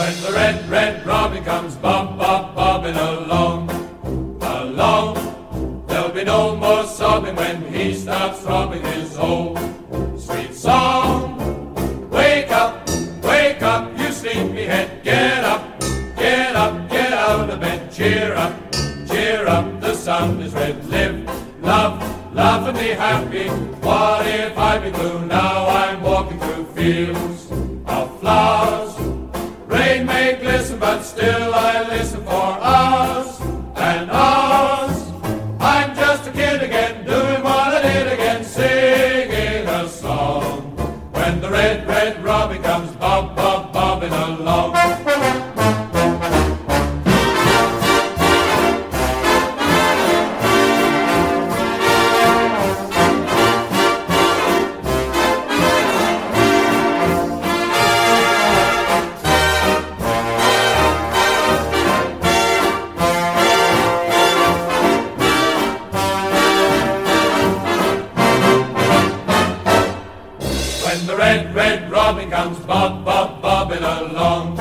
When the red, red robin comes bob, bob, bobbing along, along, there'll be no more sobbing when he stops throbbing his old sweet song. Wake up, you sleepy head, get up, get up, get out of bed, cheer up, the sun is red, live, love, love and be happy. What if I be blue? Now I'm walking through fields of flowers. Rain may glisten, but still I listen for hours and hours. I'm just a kid again, doing what I did again, singing a song. When the red, red robin comes bob, bob, bobbing along. Comes bob, bob, bobbing along,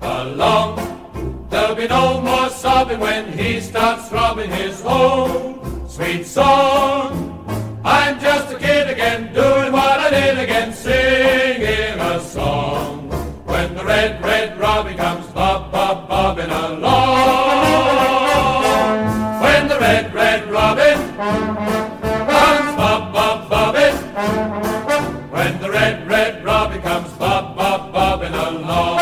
along. There'll be no more sobbing when he starts throbbing his own sweet song. I'm just a kid again, doing what I did again, singing a song. When the red, red robin comes bob, bob, bobbing along. When the red, red robin comes bob, bob, bobbing. When the red, red robin comes bob, bob, bobbing along.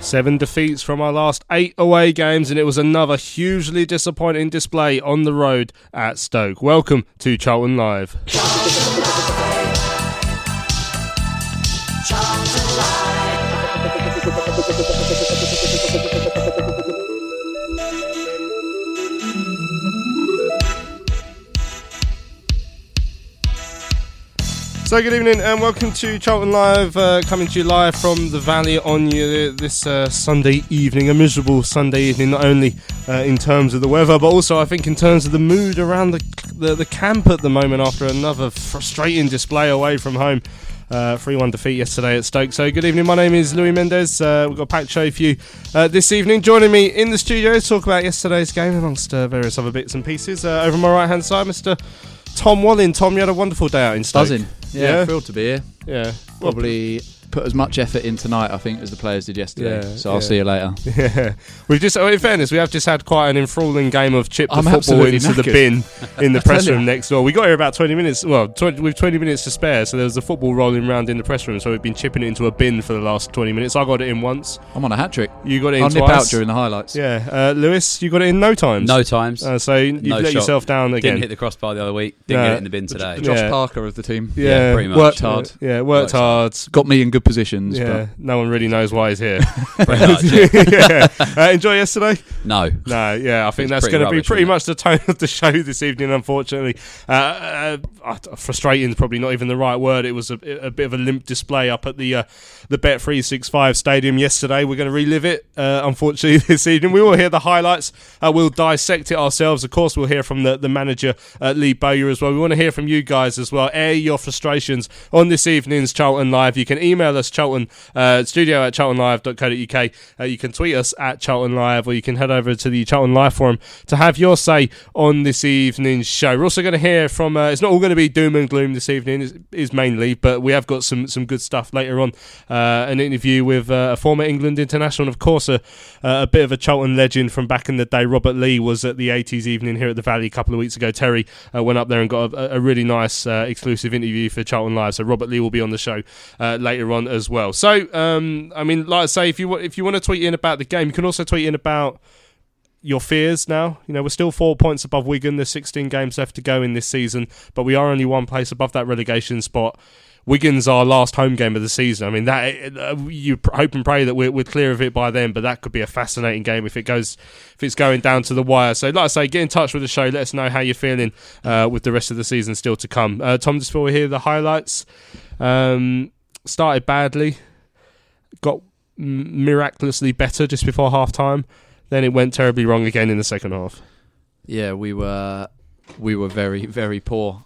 Seven defeats from our last 8 away games, and it was another hugely disappointing display on the road at Stoke. Welcome to Charlton Live. Charlton Live. Charlton Live. So good evening and welcome to Charlton Live, coming to you live from the Valley on you this Sunday evening, a miserable Sunday evening, not only in terms of the weather, but also I think in terms of the mood around the camp at the moment after another frustrating display away from home. 3-1 defeat yesterday at Stoke. So good evening, my name is Louis Mendes. We've got a packed show for you this evening. Joining me in the studio to talk about yesterday's game amongst various other bits and pieces. Over my right hand side, Mr. Tom Wallin. Tom, you had a wonderful day out in Stoke. Buzzing. Yeah, thrilled to be here. Yeah. Probably put as much effort in tonight, I think, as the players did yesterday. Yeah, so I'll see you later. Yeah. We've just, in fairness, we have just had quite an enthralling game of chip the football into knackered. The bin in the press room next door. We got here about 20 minutes, well, with 20 minutes to spare, so there was the football rolling around in the press room, so we've been chipping it into a bin for the last 20 minutes. I got it in once. I'm on a hat-trick. You got it in twice. I'll nip out during the highlights. Yeah. Lewis, you got it in no times. So you've no let shot. Yourself down again. Didn't hit the crossbar the other week. Didn't get it in the bin today. Josh Parker of the team. Yeah, pretty much. Worked hard. Got me in good positions. Yeah, but no one really knows why he's here. Pretty much, yeah. Enjoy yesterday? No. Yeah, I think that's going to be pretty much the tone of the show this evening. Unfortunately, frustrating is probably not even the right word. It was a bit of a limp display up at the Bet365 Stadium yesterday. We're going to relive it. Unfortunately, this evening we will hear the highlights. We'll dissect it ourselves. Of course, we'll hear from the manager Lee Bowyer as well. We want to hear from you guys as well. Air your frustrations on this evening's Charlton Live. You can email us studio at charltonlive.co.uk. You can tweet us at Charlton Live, or you can head over to the Charlton Live forum to have your say on this evening's show. We're also going to hear from it's not all going to be doom and gloom this evening, is mainly, but we have got some good stuff later on. An interview with a former England international, and of course a bit of a Charlton legend from back in the day. Robert Lee was at the 80s evening here at the Valley a couple of weeks ago. Terry went up there and got a really nice exclusive interview for Charlton Live, so Robert Lee will be on the show later later on as well. So, I mean, like I say, if you want to tweet in about the game, you can also tweet in about your fears now. You know, we're still 4 points above Wigan. There's 16 games left to go in this season, but we are only one place above that relegation spot. Wigan's our last home game of the season. I mean, that you hope and pray that we're clear of it by then, but that could be a fascinating game if it's going down to the wire. So, like I say, get in touch with the show. Let us know how you're feeling with the rest of the season still to come. Tom, just before we hear the highlights, started badly, got miraculously better just before half-time, then it went terribly wrong again in the second half. Yeah, we were very, very poor.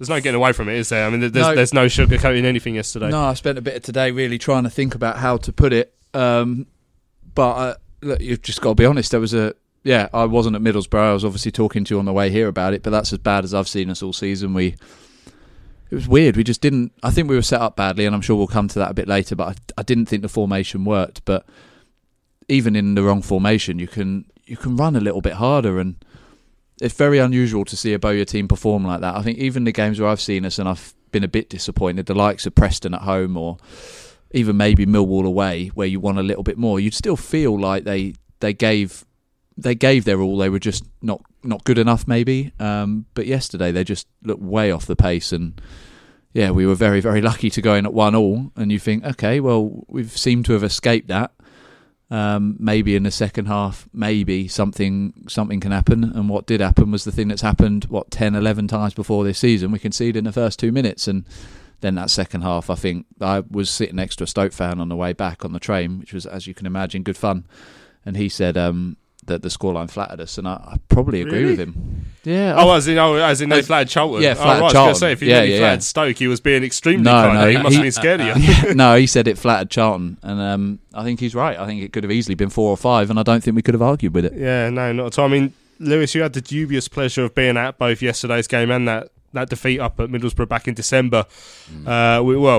There's no getting away from it, is there? I mean, there's no sugarcoating anything yesterday. No, I spent a bit of today really trying to think about how to put it. But look, you've just got to be honest. I wasn't at Middlesbrough. I was obviously talking to you on the way here about it, but that's as bad as I've seen us all season. It was weird. We just didn't. I think we were set up badly, and I'm sure we'll come to that a bit later. But I didn't think the formation worked. But even in the wrong formation, you can run a little bit harder and. It's very unusual to see a Bowyer team perform like that. I think even the games where I've seen us and I've been a bit disappointed, the likes of Preston at home or even maybe Millwall away, where you won a little bit more, you'd still feel like they gave their all. They were just not good enough, maybe. But yesterday they just looked way off the pace, and yeah, we were very, very lucky to go in at 1-1. And you think, okay, well, we've seemed to have escaped that. Maybe in the second half, maybe something can happen. And what did happen was the thing that's happened, 10, 11 times before this season. We conceded in the first 2 minutes. And then that second half, I think I was sitting next to a Stoke fan on the way back on the train, which was, as you can imagine, good fun. And he said that the scoreline flattered us. And I probably agree with him. Yeah. As in they flattered Charlton? Yeah, flattered Charlton. I was going to say, if he really flattered Stoke, he was being extremely kind. No, he must have been scared of you. No, he said it flattered Charlton. And I think he's right. I think it could have easily been 4 or 5, and I don't think we could have argued with it. Yeah, no, not at all. I mean, Lewis, you had the dubious pleasure of being at both yesterday's game and that defeat up at Middlesbrough back in December.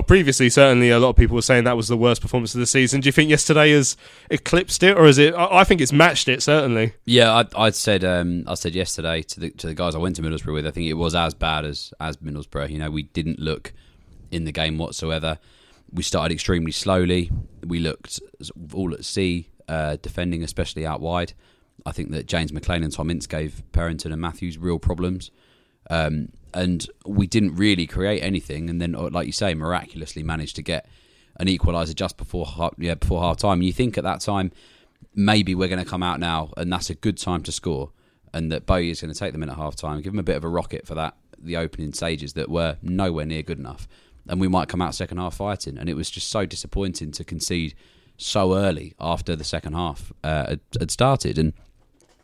Previously, certainly a lot of people were saying that was the worst performance of the season. Do you think yesterday has eclipsed it, or is it? I think it's matched it, certainly. Yeah, I said yesterday to the guys I went to Middlesbrough with, I think it was as bad as Middlesbrough. You know, we didn't look in the game whatsoever. We started extremely slowly. We looked all at sea, defending especially out wide. I think that James McLean and Tom Ince gave Perrington and Matthews real problems. And we didn't really create anything, and then, like you say, miraculously managed to get an equaliser just before half time. You think at that time, maybe we're going to come out now, and that's a good time to score, and that Bowie is going to take them in at half time, give them a bit of a rocket for that. The opening stages that were nowhere near good enough, and we might come out second half fighting. And it was just so disappointing to concede so early after the second half had started. And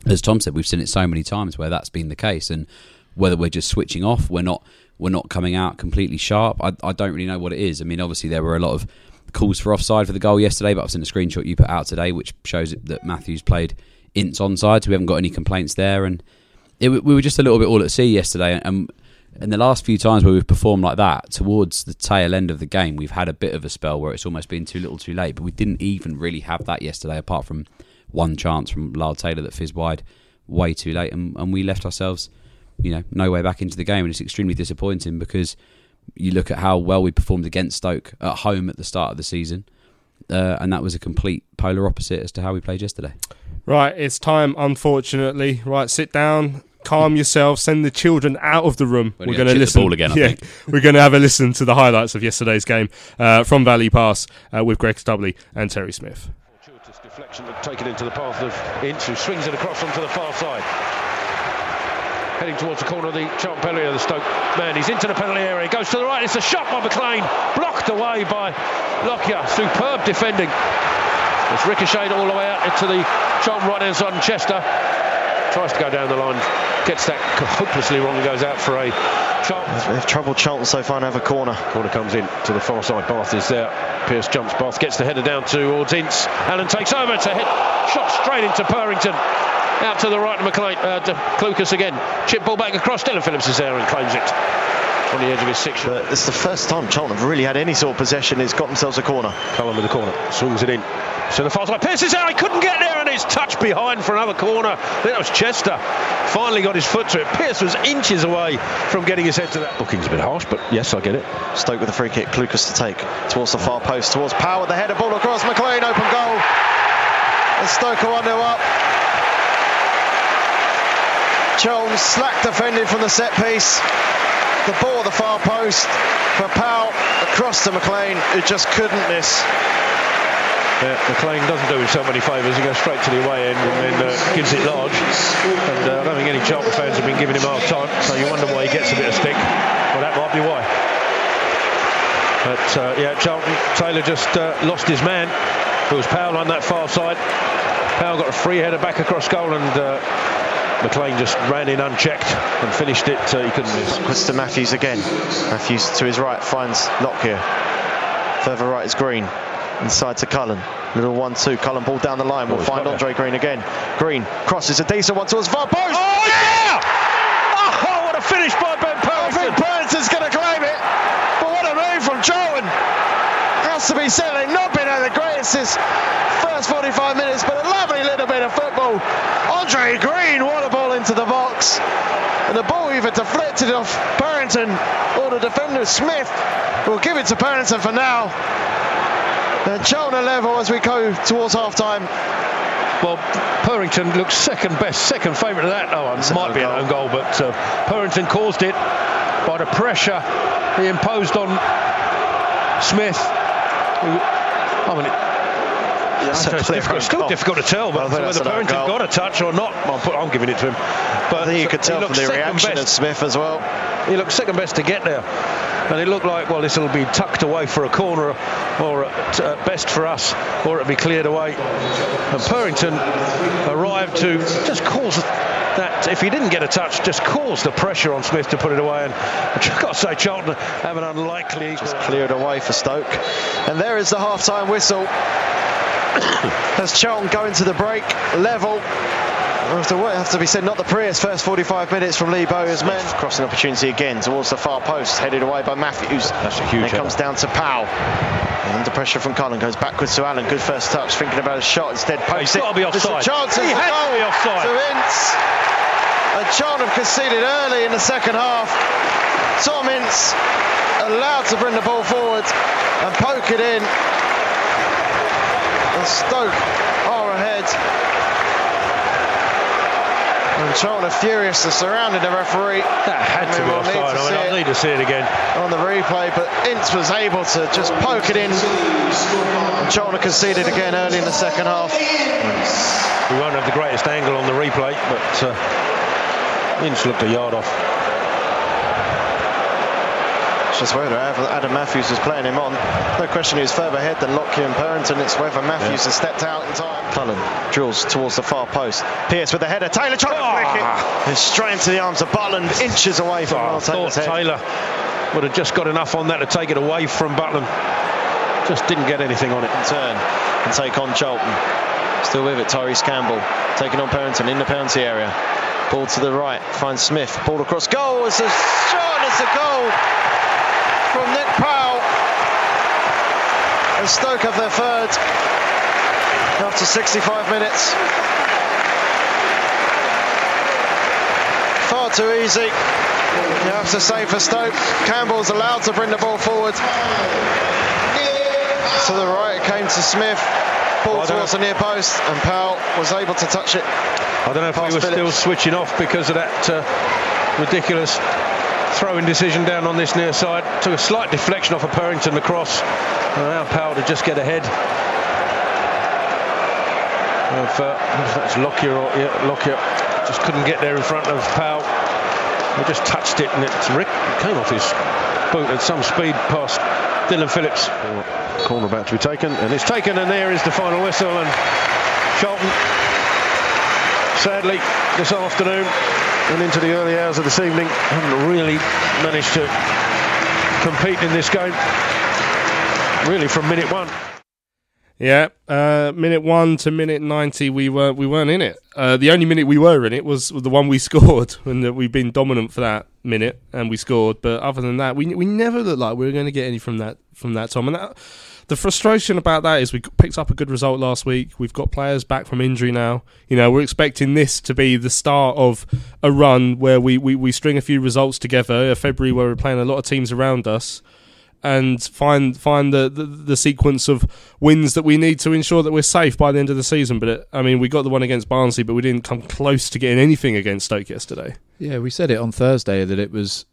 as Tom said, we've seen it so many times where that's been the case, and. Whether we're just switching off, we're not coming out completely sharp. I don't really know what it is. I mean, obviously there were a lot of calls for offside for the goal yesterday, but I've seen a screenshot you put out today which shows that Matthews played Ince onside, so we haven't got any complaints there. And we were just a little bit all at sea yesterday. And the last few times where we've performed like that, towards the tail end of the game, we've had a bit of a spell where it's almost been too little, too late. But we didn't even really have that yesterday, apart from one chance from Lyle Taylor that fizzed wide, way too late, and we left ourselves. You know, no way back into the game, and it's extremely disappointing because you look at how well we performed against Stoke at home at the start of the season, and that was a complete polar opposite as to how we played yesterday. Right, it's time, unfortunately. Right, sit down, calm yourself, send the children out of the room. We're going to listen. The ball again, I think. We're going to have a listen to the highlights of yesterday's game from Valley Pass with Greg Stubley and Terry Smith. Fortuitous deflection, but taken into the path of Ince, who swings it across onto the far side. Heading towards the corner of the Charlton penalty area, the Stoke man. He's into the penalty area, goes to the right, it's a shot by McLean, blocked away by Lockyer, superb defending. It's ricocheted all the way out into the Charlton right-hand side, and Chester tries to go down the line, gets that hopelessly wrong and goes out for a Charlton. They've troubled Charlton so far and have a corner. Corner comes in to the far side, Bath is there, Pearce jumps, Bath gets the header down towards Ince, Allen takes over to hit, shot straight into Perrington. Out to the right to McLean, to Klukas again. Chip ball back across, Dillon Phillips is there and claims it on the edge of his six. It's the first time Charlton have really had any sort of possession. It's got themselves a corner. Cullen with the corner, swings it in. So the fast line pierces out, he couldn't get there, and he's touched behind for another corner. I think that was Chester. Finally got his foot to it. Pearce was inches away from getting his head to that. Booking's a bit harsh, but yes, I get it. Stoke with a free kick, Klukas to take towards the far post, towards Power, the header, ball across, McLean, open goal. And Stoke are 1-0 up. Cholm slack defending from the set piece. The ball at the far post for Powell, across to McLean, who just couldn't miss. Yeah, McLean doesn't do him so many favours. He goes straight to the away end and then gives it large. And I don't think any Charlton fans have been giving him half time, so you wonder why he gets a bit of stick. Well, that might be why. But yeah, Charlton, Taylor just lost his man. It was Powell on that far side. Powell got a free header back across goal, and McLean just ran in unchecked and finished it. He couldn't miss. It's to Matthews again. Matthews to his right finds Lockyer. Further right is Green. Inside to Cullen. Little 1-2. Cullen ball down the line. We'll find Andre Green again. Green crosses a decent one towards far post. Oh, yeah! Oh, what a finish by Ben Patterson. I think Patterson's going to claim it. But what a move from Charlton. Has to be said, they've not been at the greatest this first 45 minutes, but a lovely little bit of football. Andre Green, what a ball into the box. And the ball either deflected off Barrington or the defender Smith. We'll give it to Barrington for now. And Cheltenham level as we go towards half-time. Well, Purrington looks second best, second favourite of that. Oh, it might be an own goal, but Purrington caused it by the pressure he imposed on Smith. I mean, it's still difficult to tell whether Purrington got a touch or not. Well, I'm giving it to him. But I think you could tell from the reaction of Smith as well. He looked second best to get there. And it looked like, well, this will be tucked away for a corner, or at best for us, or it'll be cleared away. And Purrington arrived to just cause that, if he didn't get a touch, just cause the pressure on Smith to put it away. And I've got to say, Charlton have an unlikely... Just cleared away for Stoke. And there is the half-time whistle. As Charlton go into the break, level. Have to be said, not the prettiest first 45 minutes from Lee Bowyer's men. Crossing opportunity again towards the far post, headed away by Matthews. That's a huge. And it comes down to Powell. And under pressure from Cullen, goes backwards to Allen. Good first touch, thinking about a shot instead. He's got to be offside. He had to be offside. To Ince. And Charlton have conceded early in the second half. Tom Ince allowed to bring the ball forward and poke it in. And Stoke are ahead. And Charlton are furious to surrounding the referee. That had to be offside. I need to see it again on the replay, but Ince was able to just poke it in. And Charlton conceded again early in the second half. We won't have the greatest angle on the replay, but Ince looked a yard off. Just whether Adam Matthews was playing him on. No question he was further ahead than Lockyer and Purrington. It's whether Matthews has stepped out in time. Cullen drills towards the far post. Pearce with the header. Taylor trying to flick it. And straight into the arms of Butland. Inches away from Lyle Taylor's head. Taylor would have just got enough on that to take it away from Butland. Just didn't get anything on it. And turn and take on Charlton. Still with it, Tyrese Campbell. Taking on Purrington in the penalty area. Ball to the right. Finds Smith. Ball across goal. It's as short as a goal. From Nick Powell, and Stoke have their third after 65 minutes. Far too easy, you have to say, for Stoke. Campbell's allowed to bring the ball forward. To the right it came to Smith. Ball towards the near post, and Powell was able to touch it. I don't know if he was still switching off because of that ridiculous throwing decision down on this near side. Took a slight deflection off of Purrington across, and now Powell to just get ahead. If, that's Lockyer, Lockyer just couldn't get there in front of Powell. He just touched it and it came off his boot at some speed past Dillon Phillips. Corner about to be taken, and it's taken, and there is the final whistle. And Charlton, sadly, this afternoon and into the early hours of this evening, haven't really managed to compete in this game, really, from minute one. Yeah, minute 1 to minute 90, we weren't in it. The only minute we were in it was the one we scored, and that we've been dominant for that minute, and we scored. But other than that, we never looked like we were going to get any from that Tom. And that, the frustration about that is we picked up a good result last week. We've got players back from injury now. You know, we're expecting this to be the start of a run where we string a few results together. February, where we're playing a lot of teams around us, and find the sequence of wins that we need to ensure that we're safe by the end of the season. But we got the one against Barnsley, but we didn't come close to getting anything against Stoke yesterday. Yeah, we said it on Thursday that it was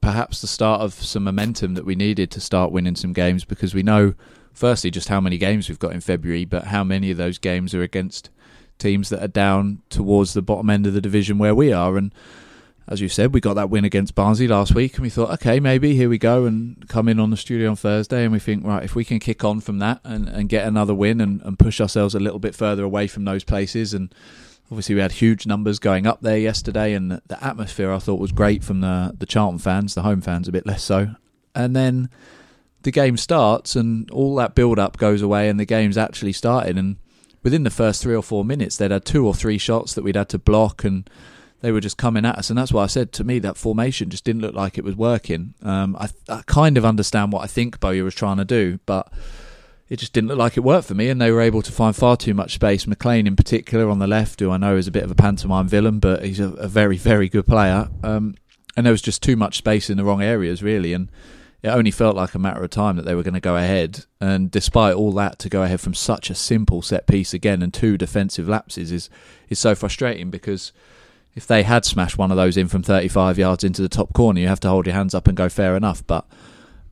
perhaps the start of some momentum that we needed to start winning some games, because we know, firstly, just how many games we've got in February, but how many of those games are against teams that are down towards the bottom end of the division where we are. And as you said, we got that win against Barnsley last week, and we thought, okay, maybe here we go, and come in on the studio on Thursday and we think, right, if we can kick on from that and get another win and push ourselves a little bit further away from those places. And obviously we had huge numbers going up there yesterday, and the atmosphere I thought was great from the Charlton fans, the home fans a bit less so. And then the game starts and all that build-up goes away and the game's actually started. And within the first 3 or 4 minutes, they'd had 2 or 3 shots that we'd had to block, and they were just coming at us. And that's why I said, to me, that formation just didn't look like it was working. I kind of understand what I think Bowyer was trying to do, but it just didn't look like it worked for me, and they were able to find far too much space. McLean in particular on the left, who I know is a bit of a pantomime villain, but he's a very, very good player. And there was just too much space in the wrong areas, really. And it only felt like a matter of time that they were going to go ahead. And despite all that, to go ahead from such a simple set piece again and 2 defensive lapses is so frustrating, because if they had smashed one of those in from 35 yards into the top corner, you have to hold your hands up and go, fair enough. But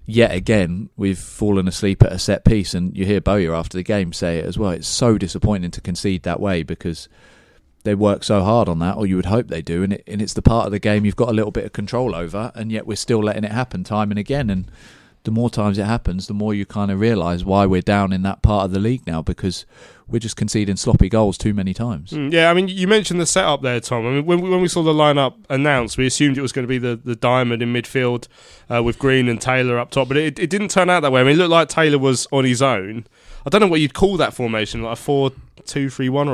yet again, we've fallen asleep at a set piece, and you hear Bowyer after the game say it as well. It's so disappointing to concede that way, because they work so hard on that, or you would hope they do, and it's the part of the game you've got a little bit of control over, and yet we're still letting it happen time and again. And the more times it happens, the more you kind of realise why we're down in that part of the league now, because we're just conceding sloppy goals too many times. Yeah, you mentioned the setup there, Tom. When we saw the lineup announced, we assumed it was going to be the diamond in midfield with Green and Taylor up top, but it didn't turn out that way. It looked like Taylor was on his own. I don't know what you'd call that formation, like a 4-2-3-1 or a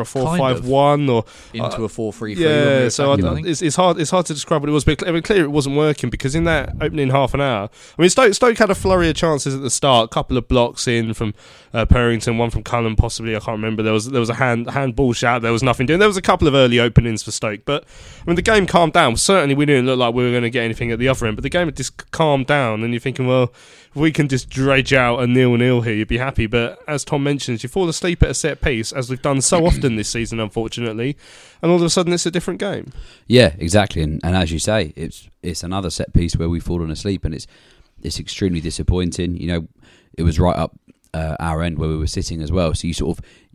4-5-1, or into a 4-3-3. Yeah, so it's hard to describe what it was, but clearly it wasn't working, because in that opening half an hour, Stoke had a flurry of chances at the start, a couple of blocks in from Perrington, one from Cullen possibly, I can't remember. There was a handball shout, there was nothing doing. There was a couple of early openings for Stoke, but the game calmed down. Certainly we didn't look like we were going to get anything at the other end, but the game had just calmed down, and you're thinking, well, if we can just dredge out a 0-0 here, you'd be happy. But as Tom mentions, you fall asleep at a set piece, as we've done so often this season, unfortunately, and all of a sudden it's a different game. Yeah, exactly. And as you say, it's another set piece where we've fallen asleep, and it's extremely disappointing. You know, it was right up our end where we were sitting as well. So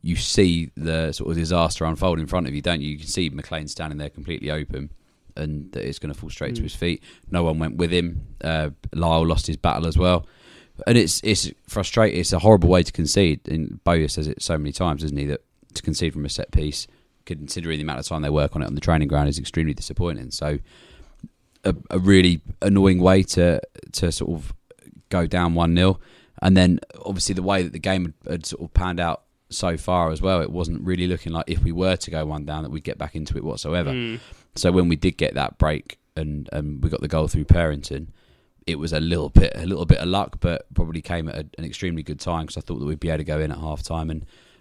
you see the sort of disaster unfold in front of you, don't you? You can see McLean standing there completely open, and that it's going to fall straight to his feet. No one went with him. Lyle lost his battle as well. And it's frustrating. It's a horrible way to concede. And Bowyer says it so many times, isn't he, that to concede from a set piece, considering the amount of time they work on it on the training ground, is extremely disappointing. So a really annoying way to sort of go down 1-0. And then obviously the way that the game had sort of panned out so far as well, it wasn't really looking like if we were to go one down that we'd get back into it whatsoever. So when we did get that break and we got the goal through Perrington, it was a little bit of luck, but probably came at an extremely good time, because I thought that we'd be able to go in at half time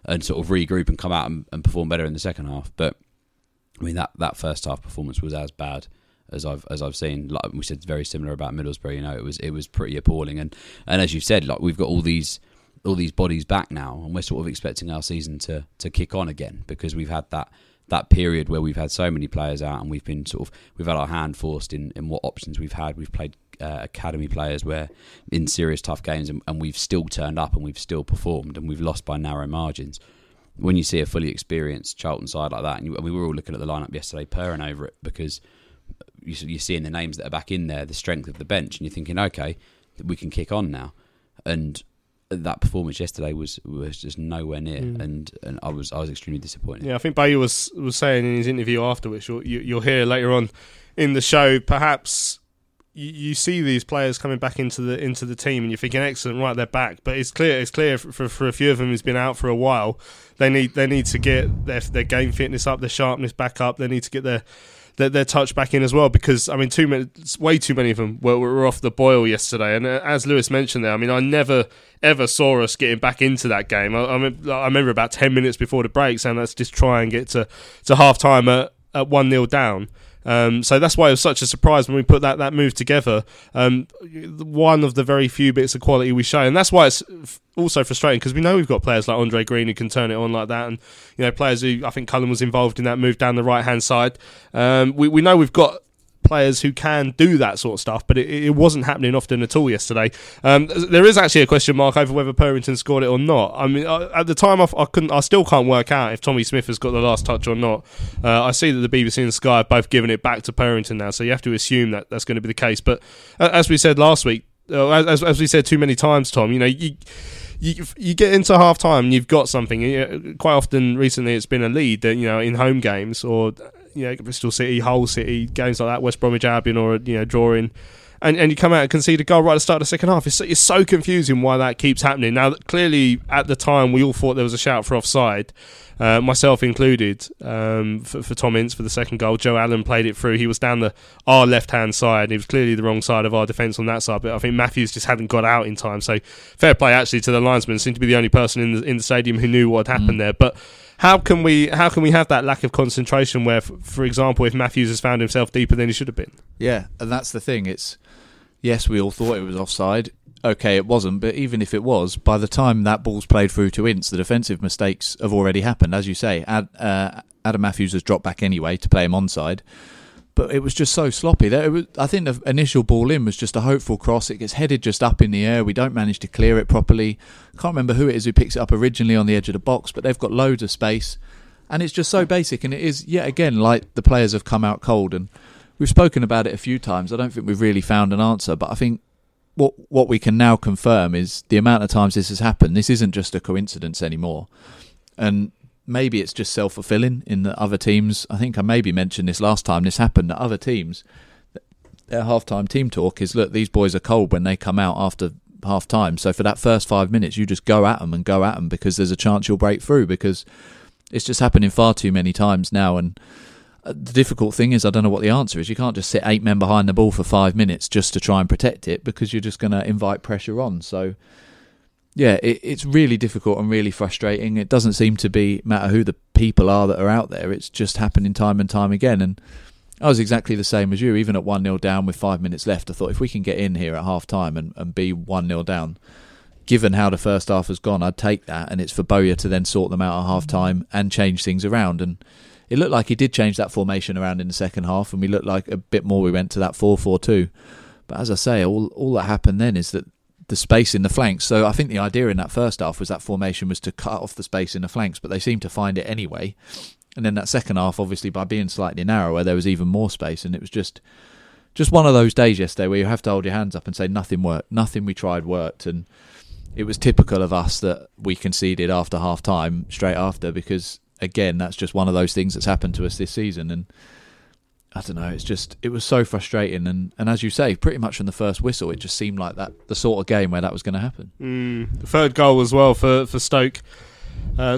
and sort of regroup and come out and perform better in the second half. But that first half performance was as bad as I've seen. Like we said, very similar about Middlesbrough. You know, it was pretty appalling. And as you said, like we've got all these bodies back now, and we're sort of expecting our season to kick on again, because we've had that period where we've had so many players out, and we've had our hand forced in what options we've had. We've played academy players where in serious tough games, and we've still turned up and we've still performed, and we've lost by narrow margins. When you see a fully experienced Charlton side like that, and we were all looking at the lineup yesterday, purring over it, because you're seeing the names that are back in there, the strength of the bench, and you're thinking, okay, we can kick on now. And that performance yesterday was just nowhere near, and I was extremely disappointed. Yeah, I think Bowyer was saying in his interview after, which you'll hear later on in the show, perhaps you see these players coming back into the team, and you're thinking, excellent, right, they're back. But it's clear for a few of them who's been out for a while, they need to get their game fitness up, their sharpness back up. They need to get their touch back in as well, because I mean, way too many of them were off the boil yesterday. And as Lewis mentioned there, I mean, I never ever saw us getting back into that game. I remember about 10 minutes before the break saying, let's just try and get to half time at 1-0 down. So that's why it was such a surprise when we put that move together. One of the very few bits of quality we show, and that's why it's also frustrating, because we know we've got players like Andre Green who can turn it on like that, and you know, players who, I think Cullen was involved in that move down the right hand side. We know we've got players who can do that sort of stuff, but it wasn't happening often at all yesterday. There is actually a question mark over whether Purrington scored it or not. I mean, at the time, I still can't work out if Tommy Smith has got the last touch or not. I see that the BBC and Sky have both given it back to Purrington now, so you have to assume that that's going to be the case. But as we said last week, as we said too many times, Tom, you know, you get into half time and you've got something. Quite often recently, it's been a lead that, you know, in home games, or you know, Bristol City, Hull City, games like that, West Bromwich Albion, or you know, drawing, and you come out and concede a goal right at the start of the second half. It's so confusing why that keeps happening. Now, clearly, at the time, we all thought there was a shout for offside, myself included, for Tom Ince for the second goal. Joe Allen played it through. He was down our left-hand side. It was clearly the wrong side of our defence on that side, but I think Matthews just hadn't got out in time. So fair play, actually, to the linesman. Seemed to be the only person in the stadium who knew what had happened there. But how can we have that lack of concentration where, for example, if Matthews has found himself deeper than he should have been? Yeah, and that's the thing. It's, yes, we all thought it was offside. Okay, it wasn't, but even if it was, by the time that ball's played through to Ince, the defensive mistakes have already happened. As you say, Adam Matthews has dropped back anyway to play him onside. But it was just so sloppy. I think the initial ball in was just a hopeful cross. It gets headed just up in the air. We don't manage to clear it properly. Can't remember who it is who picks it up originally on the edge of the box, but they've got loads of space. And it's just so basic. And it is, yet again, like the players have come out cold. And we've spoken about it a few times. I don't think we've really found an answer. But I think what we can now confirm is the amount of times this has happened. This isn't just a coincidence anymore. And maybe it's just self-fulfilling in that other teams, I think I maybe mentioned this last time, this happened, that other teams, their half-time team talk is, look, these boys are cold when they come out after half-time, so for that first 5 minutes you just go at them because there's a chance you'll break through, because it's just happening far too many times now. And the difficult thing is, I don't know what the answer is. You can't just sit 8 men behind the ball for 5 minutes just to try and protect it, because you're just going to invite pressure on. So yeah, it's really difficult and really frustrating. It doesn't seem to be matter who the people are that are out there. It's just happening time and time again. And I was exactly the same as you. Even at 1-0 down with 5 minutes left, I thought, if we can get in here at half-time and be 1-0 down, given how the first half has gone, I'd take that. And it's for Bowyer to then sort them out at half-time and change things around. And it looked like he did change that formation around in the second half, and we looked like a bit more we went to that 4-4-2. But as I say, all that happened then is that the space in the flanks. So I think the idea in that first half was that formation was to cut off the space in the flanks, but they seemed to find it anyway. And then that second half, obviously, by being slightly narrower, there was even more space. And it was just one of those days yesterday where you have to hold your hands up and say nothing worked, nothing we tried worked. And it was typical of us that we conceded after half time, straight after, because again, that's just one of those things that's happened to us this season. And I don't know, it's just, it was so frustrating. And as you say, pretty much from the first whistle, it just seemed like that the sort of game where that was going to happen. The third goal as well for Stoke,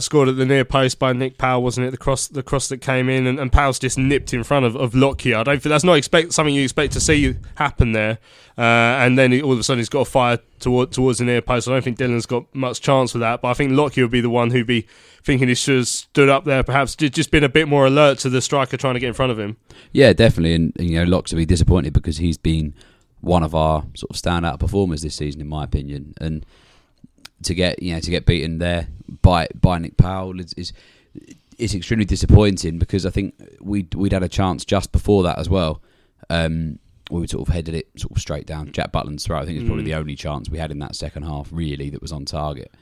scored at the near post by Nick Powell, wasn't it? The cross that came in, and Powell's just nipped in front of Lockyer. I don't think that's something you expect to see happen there. And then all of a sudden he's got a fire towards the near post. I don't think Dillon's got much chance with that, but I think Lockyer would be the one who'd be thinking he should have stood up there, perhaps just been a bit more alert to the striker trying to get in front of him. Yeah, definitely. And you know, Lock's will be disappointed because he's been one of our sort of standout performers this season, in my opinion. And to get beaten there by Nick Powell is extremely disappointing, because I think we'd had a chance just before that as well. We sort of headed it sort of straight down Jack Butland's throat. I think it's probably the only chance we had in that second half really that was on target.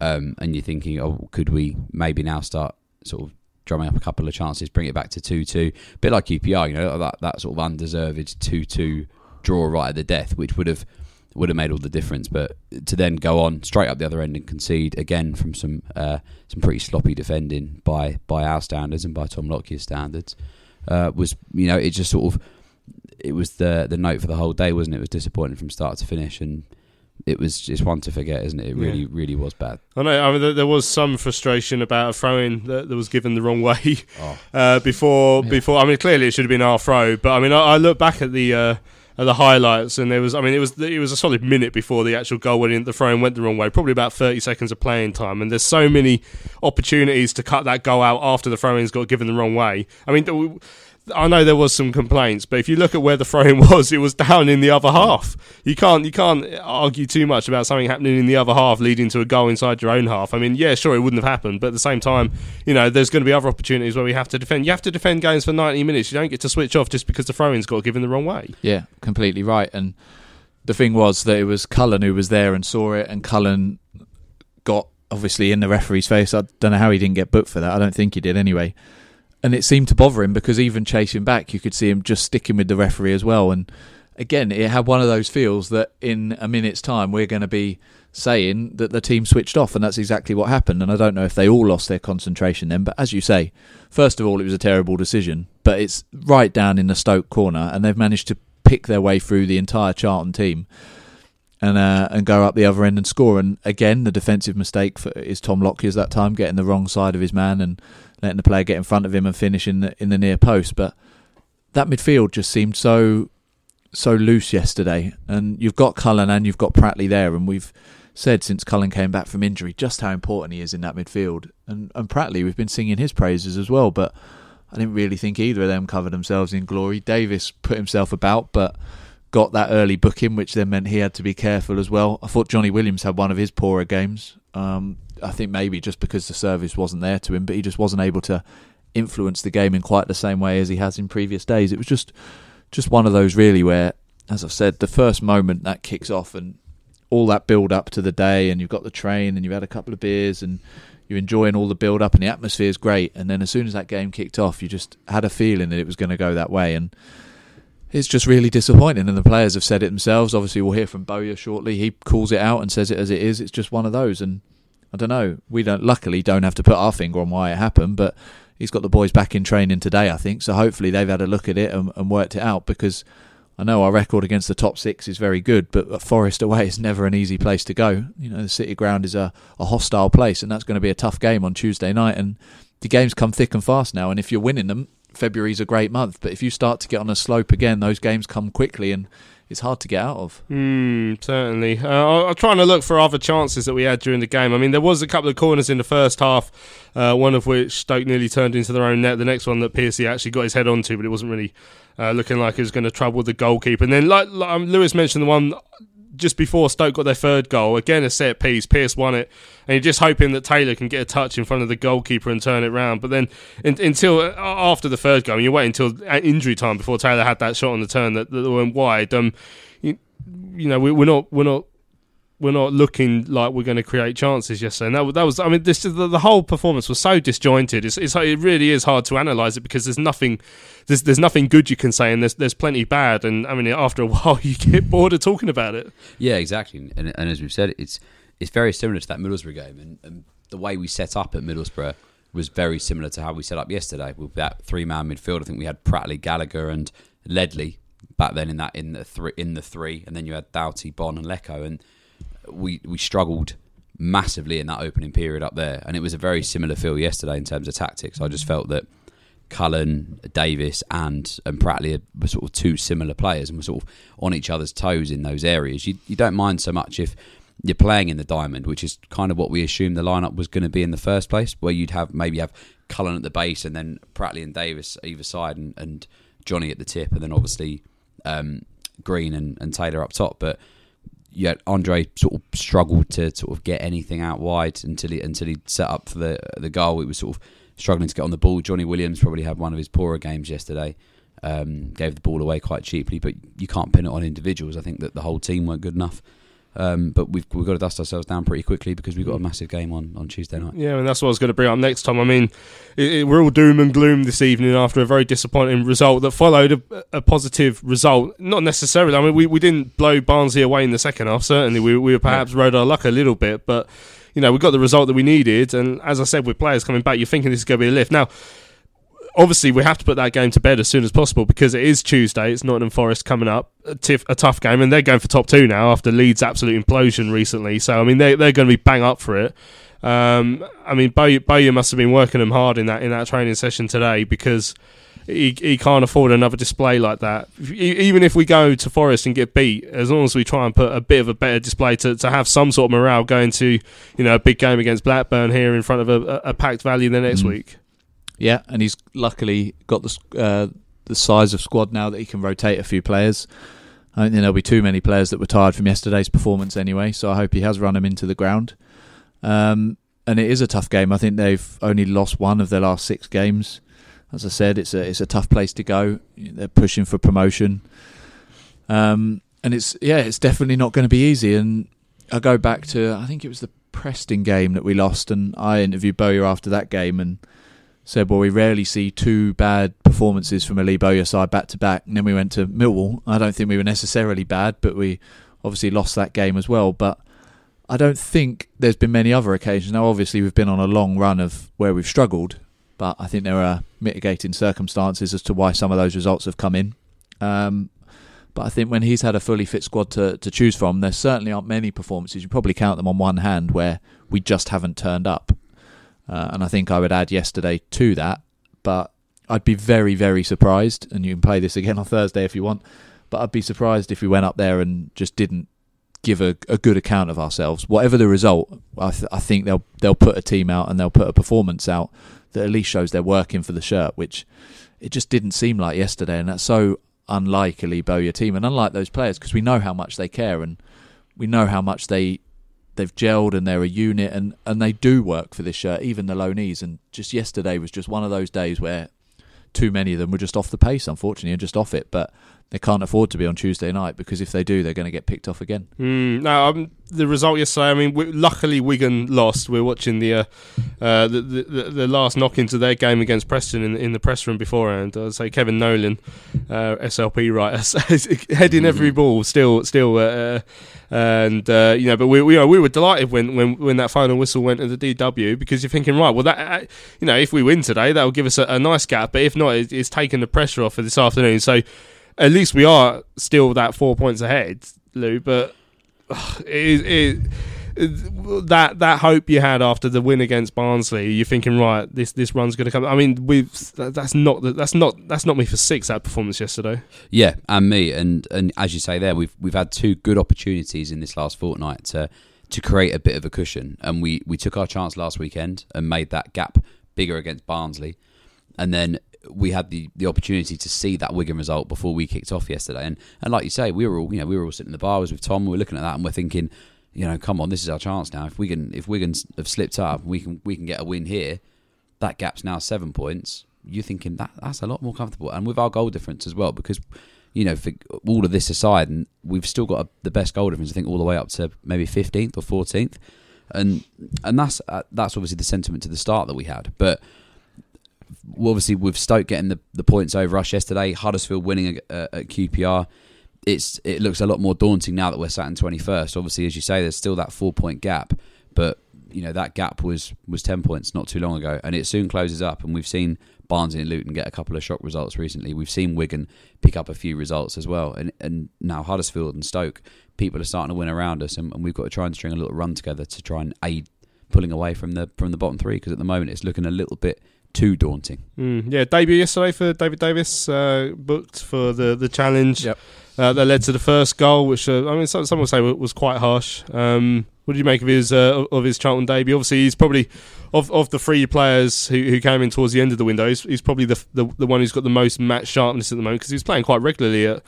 And you're thinking, oh, could we maybe now start sort of drumming up a couple of chances, bring it back to 2-2, a bit like QPR, you know, that sort of undeserved 2-2 draw right at the death, which would have made all the difference. But to then go on straight up the other end and concede again from some pretty sloppy defending by our standards and by Tom Lockyer's standards, was, you know, it just sort of it was the note for the whole day, wasn't it? It was disappointing from start to finish, and it was just one to forget, isn't it? It really, really was bad. I know. I mean, there was some frustration about a throw-in that was given the wrong way before. I mean, clearly it should have been our throw, but I mean, I look back at the highlights, and there was. I mean, it was a solid minute before the actual goal went in. The throw-in went the wrong way. Probably about 30 seconds of playing time, and there's so many opportunities to cut that goal out after the throw-in's got given the wrong way. I mean, I know there was some complaints, but if you look at where the throw-in was, it was down in the other half. You can't argue too much about something happening in the other half leading to a goal inside your own half. I mean, yeah, sure, it wouldn't have happened, but at the same time, you know, there's going to be other opportunities where we have to defend. You have to defend games for 90 minutes. You don't get to switch off just because the throw-in's got given the wrong way. Yeah, completely right. And the thing was that it was Cullen who was there and saw it, and Cullen got, obviously, in the referee's face. I don't know how he didn't get booked for that. I don't think he did anyway. And it seemed to bother him, because even chasing back, you could see him just sticking with the referee as well. And again, it had one of those feels that in a minute's time, we're going to be saying that the team switched off. And that's exactly what happened. And I don't know if they all lost their concentration then. But as you say, first of all, it was a terrible decision. But it's right down in the Stoke corner. And they've managed to pick their way through the entire Charlton team and go up the other end and score. And again, the defensive mistake is Tom Lockyer's that time, getting the wrong side of his man and letting the player get in front of him and finish in the near post. But that midfield just seemed so loose yesterday. And you've got Cullen and you've got Prattley there. And we've said since Cullen came back from injury just how important he is in that midfield. And Prattley, we've been singing his praises as well. But I didn't really think either of them covered themselves in glory. Davis put himself about, but got that early booking, which then meant he had to be careful as well. I thought Johnny Williams had one of his poorer games. I think maybe just because the service wasn't there to him, but he just wasn't able to influence the game in quite the same way as he has in previous days. It was just one of those really where, as I've said, the first moment that kicks off and all that build-up to the day, and you've got the train and you've had a couple of beers and you're enjoying all the build-up and the atmosphere is great. And then as soon as that game kicked off, you just had a feeling that it was going to go that way. And it's just really disappointing, and the players have said it themselves. Obviously, we'll hear from Bowyer shortly. He calls it out and says it as it is. It's just one of those, and I don't know. We luckily don't have to put our finger on why it happened, but he's got the boys back in training today, I think, so hopefully they've had a look at it and worked it out, because I know our record against the top six is very good, but Forest away is never an easy place to go. You know, the City Ground is a hostile place, and that's going to be a tough game on Tuesday night, and the games come thick and fast now, and if you're winning them, February's a great month, but if you start to get on a slope again, those games come quickly and it's hard to get out of. Certainly. I'm trying to look for other chances that we had during the game. I mean, there was a couple of corners in the first half, one of which Stoke nearly turned into their own net. The next one that Piercy actually got his head onto, but it wasn't really looking like it was going to trouble the goalkeeper. And then, like Lewis mentioned, the one just before Stoke got their third goal, again a set piece, Pearce won it, and you're just hoping that Taylor can get a touch in front of the goalkeeper and turn it round. But then until after the third goal, I mean, you wait until injury time before Taylor had that shot on the turn that went wide. You know, we're not looking like we're going to create chances yesterday. And that was, I mean, the whole performance was so disjointed. It really is hard to analyse it, because there's nothing good you can say, and there's plenty bad. And I mean, after a while, you get bored of talking about it. Yeah, exactly. And as we've said, it's very similar to that Middlesbrough game, and the way we set up at Middlesbrough was very similar to how we set up yesterday with that three-man midfield. I think we had Prattley, Gallagher, and Ledley back then in the three, and then you had Doughty, Bon, and Lecco, and we struggled massively in that opening period up there, and it was a very similar feel yesterday in terms of tactics. I just felt that Cullen, Davis and Prattley were sort of two similar players and were sort of on each other's toes in those areas. You don't mind so much if you're playing in the diamond, which is kind of what we assumed the lineup was going to be in the first place, where you'd have maybe Cullen at the base and then Prattley and Davis either side and Johnny at the tip, and then obviously Green and Taylor up top. But yeah, Andre sort of struggled to sort of get anything out wide until he set up for the goal. He was sort of struggling to get on the ball. Johnny Williams probably had one of his poorer games yesterday. Gave the ball away quite cheaply, but you can't pin it on individuals. I think that the whole team weren't good enough. But we've got to dust ourselves down pretty quickly, because we've got a massive game on Tuesday night. Yeah, and that's what I was going to bring up next time. I mean, we're all doom and gloom this evening after a very disappointing result that followed a positive result. Not necessarily. I mean, we didn't blow Barnsley away in the second half, certainly. We perhaps rode our luck a little bit, but, you know, we got the result that we needed. And as I said, with players coming back, you're thinking this is going to be a lift. Now, obviously we have to put that game to bed as soon as possible because it is Tuesday. It's Nottingham Forest coming up, a tough game, and they're going for top two now after Leeds' absolute implosion recently. So I mean, they're going to be bang up for it. I mean, Bowyer must have been working them hard in that training session today because he can't afford another display like that. Even if we go to Forest and get beat, as long as we try and put a bit of a better display to have some sort of morale going to, you know, a big game against Blackburn here in front of a packed Valley the next week. Yeah, and he's luckily got the size of squad now that he can rotate a few players. I don't think there'll be too many players that were tired from yesterday's performance anyway, so I hope he has run them into the ground. And it is a tough game. I think they've only lost one of their last 6 games. As I said, it's a tough place to go. They're pushing for promotion, and it's definitely not going to be easy. And I go back to, I think it was the Preston game that we lost, and I interviewed Bowyer after that game and said, well, we rarely see 2 bad performances from a Lee Bowyer side back to back. And then we went to Millwall. I don't think we were necessarily bad, but we obviously lost that game as well. But I don't think there's been many other occasions. Now, obviously, we've been on a long run of where we've struggled, but I think there are mitigating circumstances as to why some of those results have come in. But I think when he's had a fully fit squad to choose from, there certainly aren't many performances. You probably count them on one hand where we just haven't turned up. And I think I would add yesterday to that. But I'd be very, very surprised, and you can play this again on Thursday if you want, but I'd be surprised if we went up there and just didn't give a good account of ourselves. Whatever the result, I think they'll put a team out and they'll put a performance out that at least shows they're working for the shirt, which it just didn't seem like yesterday. And that's so unlike a Lee Bowyer team and unlike those players, because we know how much they care and we know how much they've gelled and they're a unit and they do work for this shirt, even the loanees. And just yesterday was just one of those days where too many of them were just off the pace, unfortunately, and just off it. But they can't afford to be on Tuesday night because if they do, they're going to get picked off again. The result yesterday, I mean, luckily Wigan lost. We're watching the last knock-in to their game against Preston in the press room beforehand. I'd say Kevin Nolan, SLP writer, heading every ball still. But we were delighted when that final whistle went to the DW because you're thinking, right, well, that if we win today, that'll give us a nice gap. But if not, it's taken the pressure off for this afternoon. So at least we are still that 4 points ahead, Lou. But that hope you had after the win against Barnsley, you're thinking, right, this run's going to come. I mean, that's not me for 6. That performance yesterday. Yeah, and me, and as you say, there we've had 2 good opportunities in this last fortnight to create a bit of a cushion, and we took our chance last weekend and made that gap bigger against Barnsley, and then we had the opportunity to see that Wigan result before we kicked off yesterday, and like you say, we were all sitting in the bar, I was with Tom, we were looking at that, and we're thinking, come on, this is our chance now. If Wigan have slipped up, we can get a win here. That gap's now 7 points. You're thinking that's a lot more comfortable, and with our goal difference as well, because for all of this aside, and we've still got the best goal difference, I think, all the way up to maybe 15th or 14th, and that's obviously the sentiment to the start that we had, but. Obviously, with Stoke getting the points over us yesterday, Huddersfield winning at QPR, it looks a lot more daunting now that we're sat in 21st. Obviously, as you say, there's still that 4-point gap, but that gap was 10 points not too long ago, and it soon closes up. And we've seen Barnsley and Luton get a couple of shock results recently. We've seen Wigan pick up a few results as well, and now Huddersfield and Stoke, people are starting to win around us, and we've got to try and string a little run together to try and aid pulling away from the bottom 3, because at the moment it's looking a little bit too daunting. Debut yesterday for David Davis, booked for the challenge. Yep. That led to the first goal, which some will say was quite harsh. What did you make of his Charlton debut? Obviously, he's probably of the 3 players who came in towards the end of the window. He's probably the one who's got the most match sharpness at the moment, because he's playing quite regularly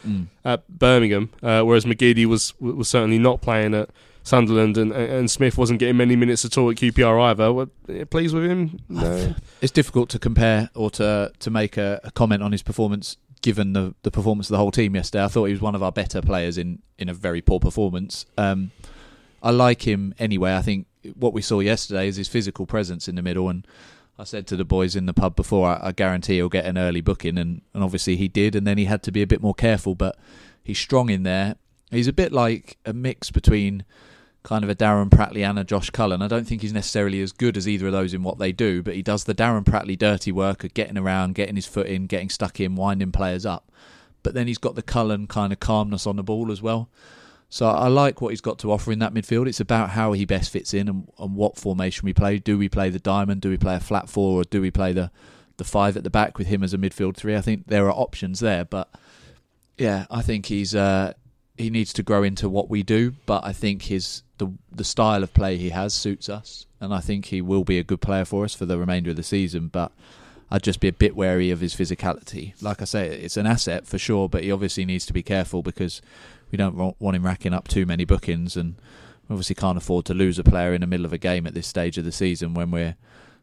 at Birmingham, whereas McGeady was certainly not playing at Sunderland, and Smith wasn't getting many minutes at all at QPR either. Were you pleased with him? No. It's difficult to compare or to make a comment on his performance given the performance of the whole team yesterday. I thought he was one of our better players in a very poor performance. I like him anyway. I think what we saw yesterday is his physical presence in the middle, and I said to the boys in the pub before, I guarantee he'll get an early booking, and obviously he did, and then he had to be a bit more careful, but he's strong in there. He's a bit like a mix between kind of a Darren Prattley and a Josh Cullen. I don't think he's necessarily as good as either of those in what they do, but he does the Darren Prattley dirty work of getting around, getting his foot in, getting stuck in, winding players up. But then he's got the Cullen kind of calmness on the ball as well. So I like what he's got to offer in that midfield. It's about how he best fits in and what formation we play. Do we play the diamond? Do we play a flat four? Or do we play the five at the back with him as a midfield three? I think there are options there, but yeah, I think he needs to grow into what we do, but I think the style of play he has suits us, and I think he will be a good player for us for the remainder of the season, but I'd just be a bit wary of his physicality. Like I say, it's an asset for sure, but he obviously needs to be careful because we don't want him racking up too many bookings, and obviously can't afford to lose a player in the middle of a game at this stage of the season when we're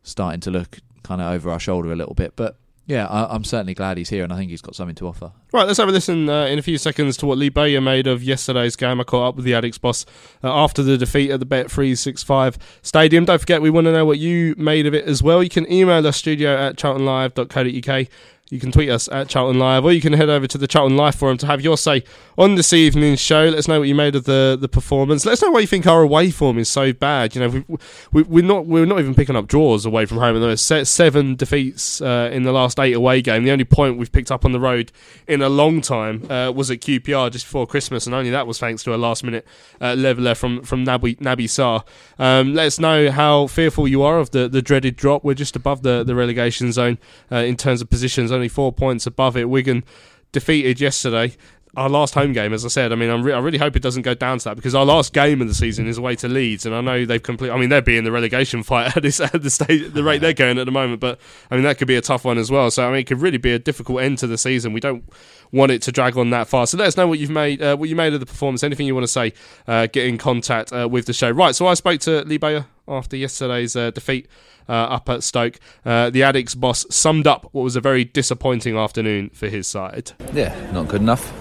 starting to look kind of over our shoulder a little bit. But yeah, I'm certainly glad he's here, and I think he's got something to offer. Right, let's have a listen in a few seconds to what Lee Bowyer made of yesterday's game. I caught up with the Addicts boss after the defeat at the Bet365 Stadium. Don't forget, we want to know what you made of it as well. You can email us, studio@charltonlive.co.uk. You can tweet us @CharltonLive, or you can head over to the Charlton Live Forum to have your say on this evening's show. Let us know what you made of the performance. Let us know why you think our away form is so bad. You know, we're not even picking up draws away from home. And there are 7 defeats in the last 8 away game. The only point we've picked up on the road in a long time was at QPR just before Christmas, and only that was thanks to a last-minute leveller from Naby Sarr. Let us know how fearful you are of the dreaded drop. We're just above the relegation zone in terms of positions. 4 points above it. Wigan defeated yesterday. Our last home game, as I said, I mean, I really hope it doesn't go down to that, because our last game of the season is away to Leeds, and I know they've completely... I mean, they'd be in the relegation fight at the stage, the rate they're going at the moment, but I mean, that could be a tough one as well. So, I mean, it could really be a difficult end to the season. We don't want it to drag on that far. So let us know what you made of the performance. Anything you want to say, get in contact with the show. Right, so I spoke to Lee Bowyer after yesterday's defeat up at Stoke. The Addicts boss summed up what was a very disappointing afternoon for his side. Yeah, not good enough.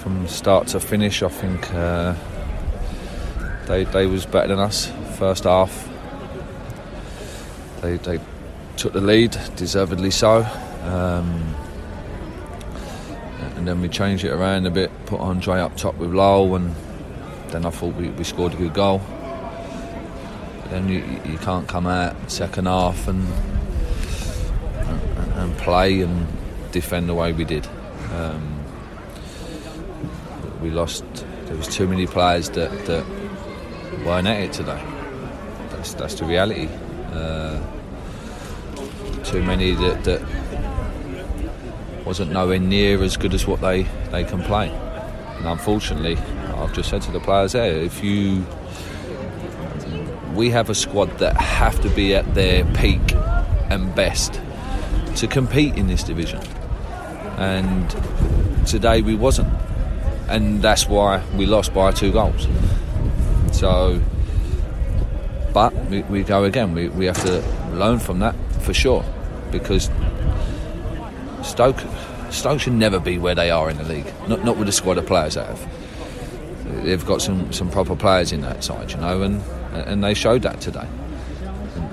From start to finish, I think they was better than us. First half, they took the lead, deservedly so, and then we changed it around a bit, put Andre up top with Lyle, and then I thought we scored a good goal. But then you can't come out second half and play and defend the way we did. We lost. There was too many players that weren't at it today. That's the reality. Too many that wasn't nowhere near as good as what they can play. And unfortunately, I've just said to the players there, we have a squad that have to be at their peak and best to compete in this division. And today we wasn't. And that's why we lost by 2 goals. So, but we go again. We have to learn from that for sure, because Stoke should never be where they are in the league. Not with the squad of players they have. They've got some proper players in that side, you know, and they showed that today.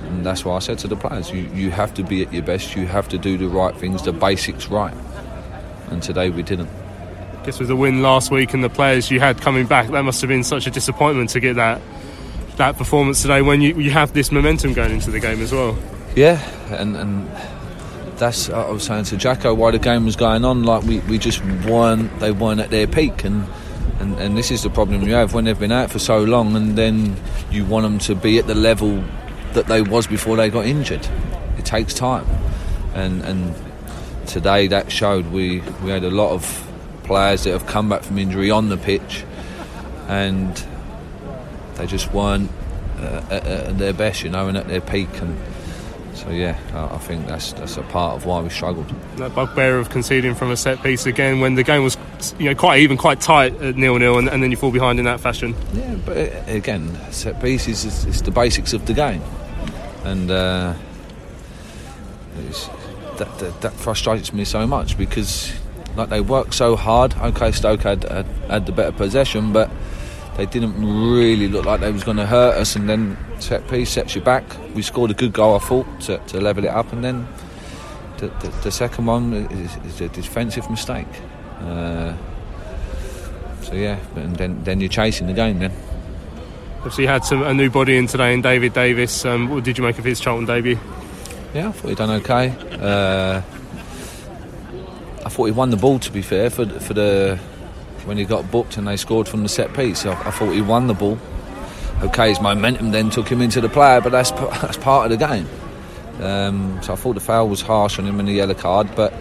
And that's why I said to the players, you have to be at your best. You have to do the right things, the basics right. And today we didn't. I guess with the win last week and the players you had coming back, that must have been such a disappointment to get that performance today when you have this momentum going into the game as well. Yeah, and that's what I was saying to Jacko, why the game was going on, like we just weren't, they weren't at their peak, and this is the problem you have when they've been out for so long, and then you want them to be at the level that they was before they got injured. It takes time, and today that showed. We had a lot of players that have come back from injury on the pitch, and they just weren't at their best, you know, and at their peak. And so, yeah, I think that's a part of why we struggled. That bugbear of conceding from a set piece again, when the game was, you know, quite even, quite tight at 0-0, and then you fall behind in that fashion. Yeah, but again, set pieces is the basics of the game, and that frustrates me so much, because. Like, they worked so hard. OK, Stoke had the better possession, but they didn't really look like they was going to hurt us. And then set piece sets you back. We scored a good goal, I thought, to level it up. And then the second one is a defensive mistake. So, yeah, and then you're chasing the game then. Obviously, you had a new body in today in David Davis. What did you make of his Charlton debut? Yeah, I thought he'd done okay. I thought he won the ball, to be fair, for the when he got booked and they scored from the set piece. I thought he won the ball. Okay, his momentum then took him into the player, but that's part of the game. So I thought the foul was harsh on him and the yellow card, but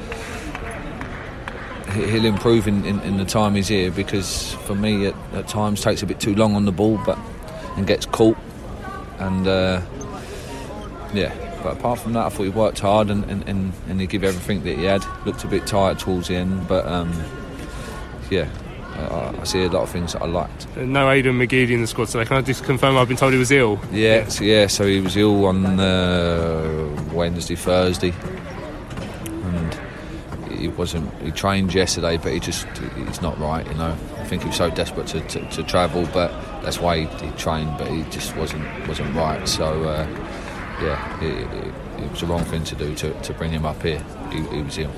he'll improve in the time he's here, because for me at times takes a bit too long on the ball and gets caught. And but apart from that, I thought he worked hard and he gave everything that he had. Looked a bit tired towards the end, but I see a lot of things that I liked. No Aidan McGeady in the squad today. Can I just confirm? I've been told he was ill. So he was ill on Wednesday, Thursday, and he wasn't. He trained yesterday, but he's not right. You know, I think he was so desperate to travel, but that's why he trained. But he just wasn't right. So. It was the wrong thing to do to bring him up here. He was ill.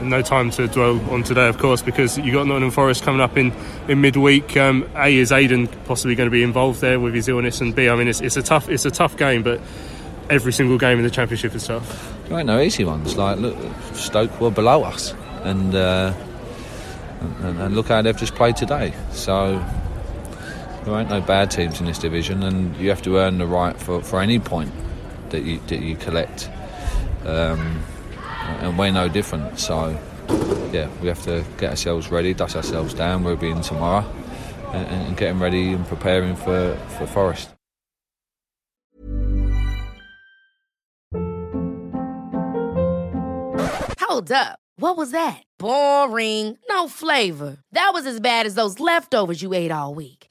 No time to dwell on today, of course, because you got Nottingham Forest coming up in midweek. A, is Aidan possibly going to be involved there with his illness? And B, I mean, it's a tough game, but every single game in the Championship is tough. There ain't no easy ones. Like, look, Stoke were below us, and look how they've just played today. So. There ain't no bad teams in this division, and you have to earn the right for any point that you collect, and we're no different. So we have to get ourselves ready, dust ourselves down. We'll be in tomorrow and getting ready and preparing for Forest. Hold up. What was that? Boring. No flavor. That was as bad as those leftovers you ate all week.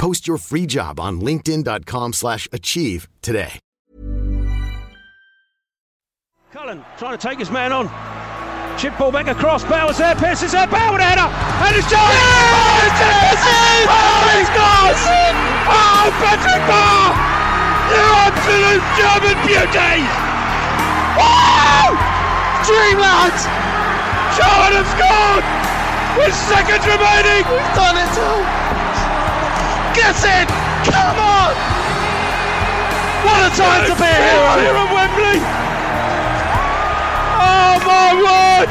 Post your free job on linkedin.com/achieve today. Cullen trying to take his man on. Chip ball back across. Bowers there. Pearce is there. Bowyer with a header. And it's Johnny! It's scores! Oh, Patrick Barr! You absolute German beauty! Woo! Dreamland! Cullen have scored! With seconds remaining! We've done it all! Get it! Come on! What a time to be here at Wembley! Oh my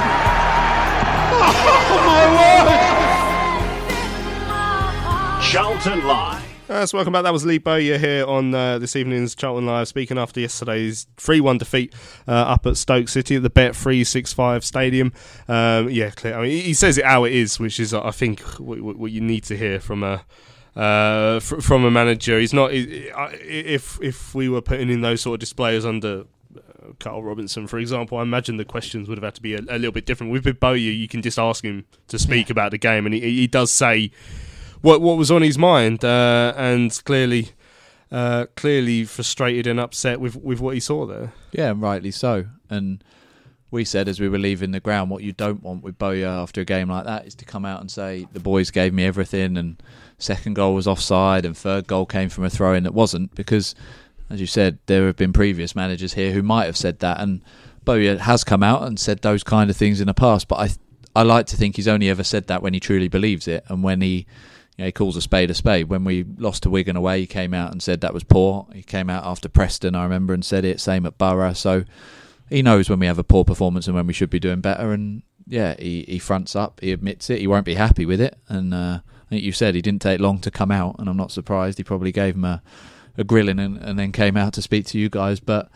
word! Oh my word! Charlton Live. So welcome back. That was Lee Bowyer here on this evening's Charlton Live, speaking after yesterday's 3-1 defeat up at Stoke City at the Bet365 Stadium. Clear. I mean, he says it how it is, which is, I think, what you need to hear from a. From a manager. He's not. If we were putting in those sort of displays under Carl Robinson, for example, I imagine the questions would have had to be a little bit different. With Bowyer, you can just ask him to speak about the game, and he does say what was on his mind, and clearly frustrated and upset with what he saw there. Yeah, and rightly so. And we said as we were leaving the ground, what you don't want with Bowyer after a game like that is to come out and say the boys gave me everything, and second goal was offside and third goal came from a throw-in that wasn't, because, as you said, there have been previous managers here who might have said that, and Bowyer has come out and said those kind of things in the past, but I like to think he's only ever said that when he truly believes it, and when he calls a spade a spade. When we lost to Wigan away, he came out and said that was poor. He came out after Preston, I remember, and said it, same at Borough, so he knows when we have a poor performance and when we should be doing better, and he fronts up, he admits it, he won't be happy with it, and I think you said he didn't take long to come out, and I'm not surprised. He probably gave him a grilling and then came out to speak to you guys. But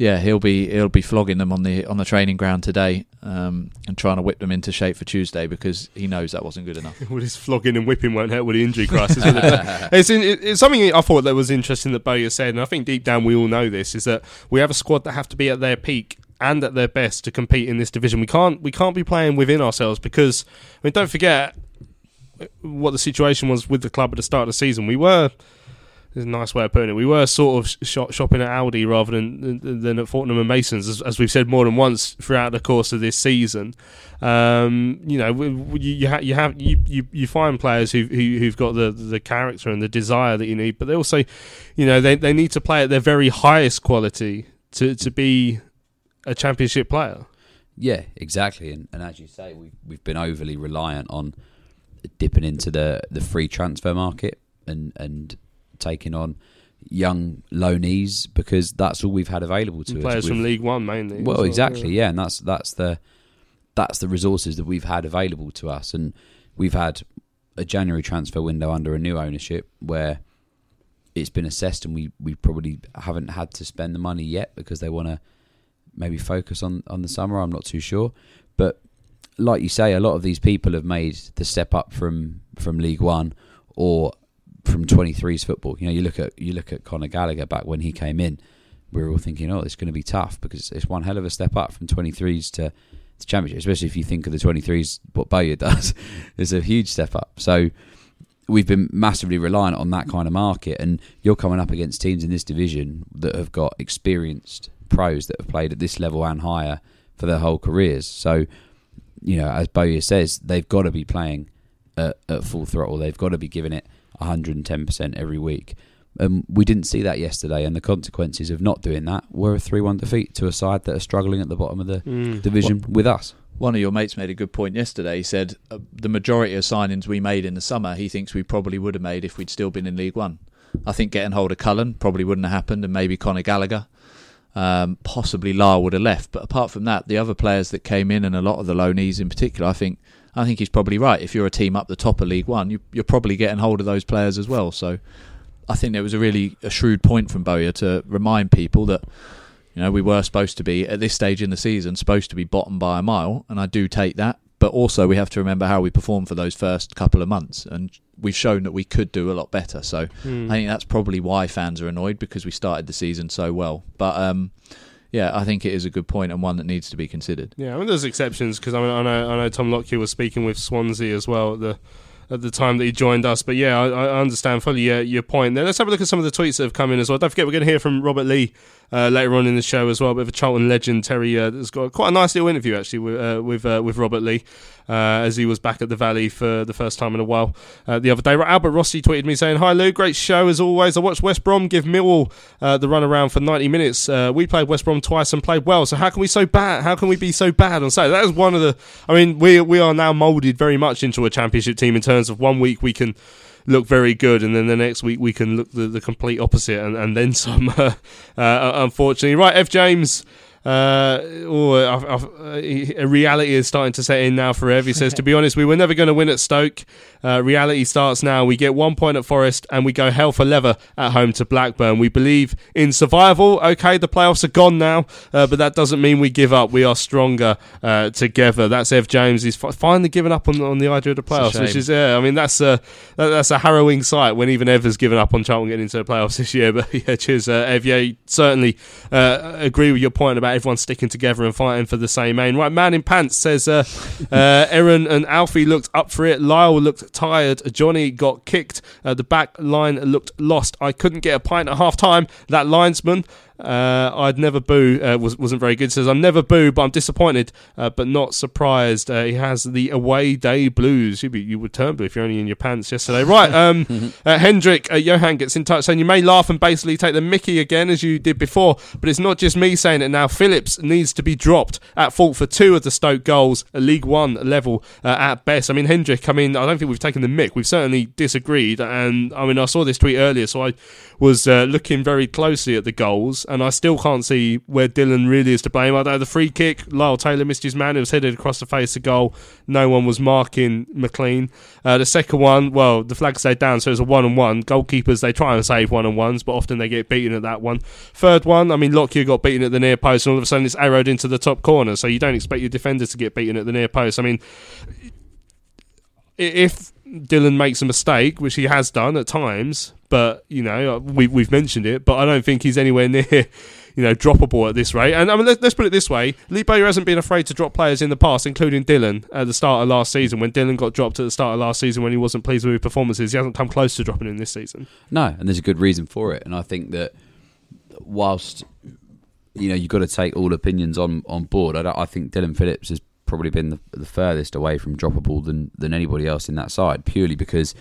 yeah, he'll be flogging them on the training ground today, and trying to whip them into shape for Tuesday, because he knows that wasn't good enough. Well, his flogging and whipping won't help with the injury crisis. It's something I thought that was interesting that Bowyer said, and I think deep down we all know this, is that we have a squad that have to be at their peak and at their best to compete in this division. We can't be playing within ourselves, because, I mean, don't forget what the situation was with the club at the start of the season. We were... There's a nice way of putting it. We were sort of shopping at Aldi rather than at Fortnum and Masons, as we've said more than once throughout the course of this season. You find players who've got the character and the desire that you need, but they also, you know, they need to play at their very highest quality to be a championship player. Yeah, exactly. And as you say, we've been overly reliant on dipping into the free transfer market and taking on young loanees, because that's all we've had available to us. Players from League One mainly. Well, exactly, yeah, and that's the resources that we've had available to us, and we've had a January transfer window under a new ownership where it's been assessed, and we probably haven't had to spend the money yet because they want to maybe focus on the summer. I'm not too sure, but like you say, a lot of these people have made the step up from League One or from 23s football. You know, you look at Conor Gallagher back when he came in, we were all thinking, oh, it's going to be tough, because it's one hell of a step up from 23s to Championship, especially if you think of the 23s, what Bowyer does. It's a huge step up. So we've been massively reliant on that kind of market, and you're coming up against teams in this division that have got experienced pros that have played at this level and higher for their whole careers. So, you know, as Bowyer says, they've got to be playing at full throttle. They've got to be giving it 110% every week. We didn't see that yesterday, and the consequences of not doing that were a 3-1 defeat to a side that are struggling at the bottom of the division with us. One of your mates made a good point yesterday. He said the majority of signings we made in the summer, he thinks we probably would have made if we'd still been in League One. I think getting hold of Cullen probably wouldn't have happened, and maybe Conor Gallagher. Possibly Lyle would have left. But apart from that, the other players that came in, and a lot of the loanees in particular, I think he's probably right. If you're a team up the top of League One, you're probably getting hold of those players as well. So I think there was a really shrewd point from Bowyer to remind people that, you know, we were supposed to be, at this stage in the season, supposed to be bottom by a mile, and I do take that. But also we have to remember how we performed for those first couple of months, and we've shown that we could do a lot better. So I think that's probably why fans are annoyed, because we started the season so well. But yeah, I think it is a good point, and one that needs to be considered. Yeah, I mean, there's exceptions, because I know Tom Lockyer was speaking with Swansea as well at the time that he joined us. But yeah, I understand fully your point there. Let's have a look at some of the tweets that have come in as well. Don't forget, we're going to hear from Robert Lee later on in the show as well, a bit of a Charlton legend. Terry has got quite a nice little interview actually with Robert Lee, as he was back at the Valley for the first time in a while the other day. Albert Rossi tweeted me saying, "Hi Lou, great show as always. I watched West Brom give Millwall the run around for 90 minutes. We played West Brom twice and played well, so how can we be so bad on Saturday?" That is one of the, I mean, we are now moulded very much into a Championship team in terms of 1 week we can look very good, and then the next week we can look the complete opposite, and then some, unfortunately. Right, F. James, reality is starting to set in now for Ev. He says, "To be honest, we were never going to win at Stoke. Reality starts now. We get 1 point at Forest, and we go hell for leather at home to Blackburn. We believe in survival. Okay, the playoffs are gone now, but that doesn't mean we give up. We are stronger together." That's Ev James. He's finally given up on the idea of the playoffs, which is, yeah, I mean, that's a harrowing sight when even Ev has given up on Charlton getting into the playoffs this year. But yeah, cheers, Ev. Yeah, certainly agree with your point about everyone sticking together and fighting for the same aim. Right, Man in Pants says, "Aaron and Alfie looked up for it. Lyle looked tired. Johnny got kicked. The back line looked lost. I couldn't get a pint at half time. That linesman, I'd never boo, wasn't very good." Says, "I'm never boo, but I'm disappointed, but not surprised. He has the away day blues." You would turn blue if you're only in your pants yesterday. Right, Hendrik Johan gets in touch saying, "You may laugh and basically take the mickey again as you did before, but it's not just me saying it now. Phillips needs to be dropped. At fault for two of the Stoke goals, League One level at best." I mean, Hendrik, I don't think we've taken the mick. We've certainly disagreed. And I mean, I saw this tweet earlier, so I was looking very closely at the goals, and I still can't see where Dillon really is to blame. I don't know, the free kick, Lyle Taylor missed his man. It was headed across the face of goal. No one was marking McLean. The second one, well, the flag stayed down, so it was a 1-on-1. Goalkeepers, they try and save 1-on-1s, but often they get beaten at that one. Third one, I mean, Lockyer got beaten at the near post, and all of a sudden it's arrowed into the top corner, so you don't expect your defender to get beaten at the near post. I mean, if Dillon makes a mistake, which he has done at times, but, you know, we've mentioned it, but I don't think he's anywhere near, you know, droppable at this rate. And I mean, let's put it this way. Lee Bowyer hasn't been afraid to drop players in the past, including Dillon at the start of last season. When Dillon got dropped at the start of last season when he wasn't pleased with his performances, he hasn't come close to dropping him this season. No, and there's a good reason for it. And I think that whilst, you know, you've got to take all opinions on board, I think Dillon Phillips has probably been the furthest away from droppable than anybody else in that side, purely because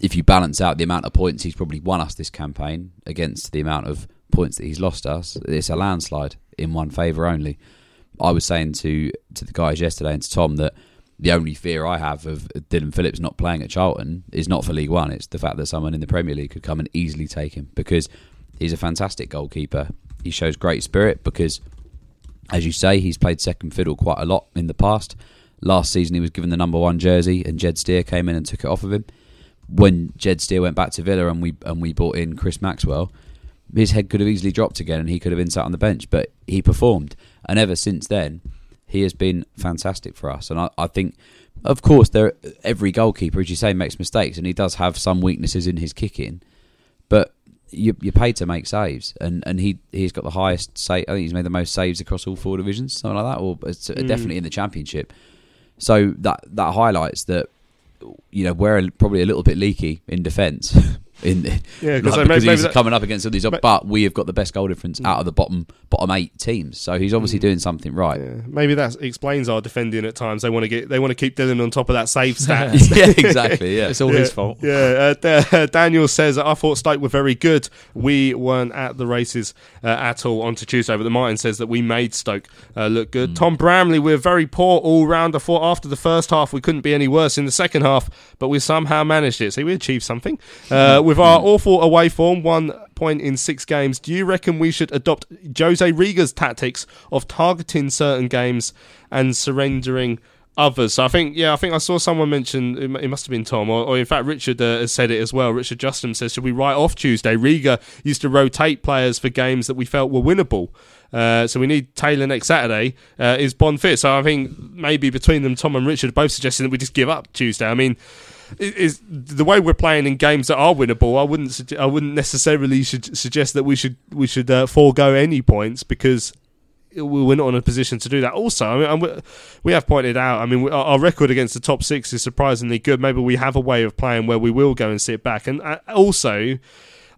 if you balance out the amount of points he's probably won us this campaign against the amount of points that he's lost us, it's a landslide in one favour only. I was saying to the guys yesterday and to Tom that the only fear I have of Dillon Phillips not playing at Charlton is not for League One, it's the fact that someone in the Premier League could come and easily take him, because he's a fantastic goalkeeper. He shows great spirit because, as you say, he's played second fiddle quite a lot in the past. Last season he was given the number 1 jersey and Jed Steer came in and took it off of him. When Jed Steer went back to Villa and we brought in Chris Maxwell, his head could have easily dropped again and he could have been sat on the bench, but he performed. And ever since then, he has been fantastic for us. And I think, of course, every goalkeeper, as you say, makes mistakes, and he does have some weaknesses in his kicking, but you're paid to make saves, and he's got the highest save. I think he's made the most saves across all four divisions, something like that, or definitely in the Championship. So that highlights that, you know, we're probably a little bit leaky in defence, because he's coming up against all these. But we have got the best goal difference out of the bottom 8 teams, so he's obviously doing something right. Yeah. Maybe that explains our defending at times. They want to keep Dillon on top of that save stat. Yeah, exactly. Yeah, it's all his fault. Yeah. Daniel says, I thought Stoke were very good. We weren't at the races at all on to Tuesday. But the Martin says that we made Stoke look good. Tom Bramley, we're very poor all round. I thought after the first half we couldn't be any worse in the second half, but we somehow managed it. See, we achieved something. With our awful away form, 1 point in 6 games, do you reckon we should adopt Jose Riga's tactics of targeting certain games and surrendering others? So I think I saw someone mention, it must have been Tom, or in fact Richard has said it as well. Richard Justin says, should we write off Tuesday? Riga used to rotate players for games that we felt were winnable. So we need Taylor next Saturday. Is Bond fit? So I think maybe between them, Tom and Richard are both suggesting that we just give up Tuesday. I mean, is the way we're playing in games that are winnable, I wouldn't necessarily suggest that we should forego any points, because we're not in a position to do that. Also, I mean, we have pointed out, I mean, our record against the top 6 is surprisingly good. Maybe we have a way of playing where we will go and sit back. And also,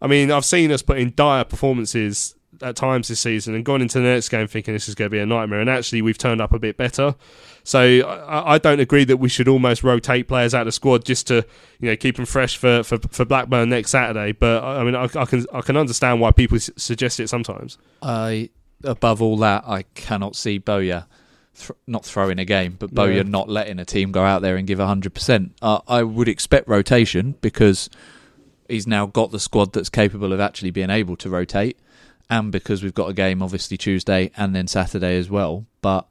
I mean, I've seen us put in dire performances at times this season and gone into the next game thinking this is going to be a nightmare, and actually we've turned up a bit better. So I don't agree that we should almost rotate players out of the squad just to, you know, keep them fresh for Blackburn next Saturday. But I mean, I can understand why people suggest it sometimes. Above all that, I cannot see Bowyer not throwing a game, but Bowyer not letting a team go out there and give 100%. I would expect rotation, because he's now got the squad that's capable of actually being able to rotate. And because we've got a game, obviously, Tuesday and then Saturday as well. But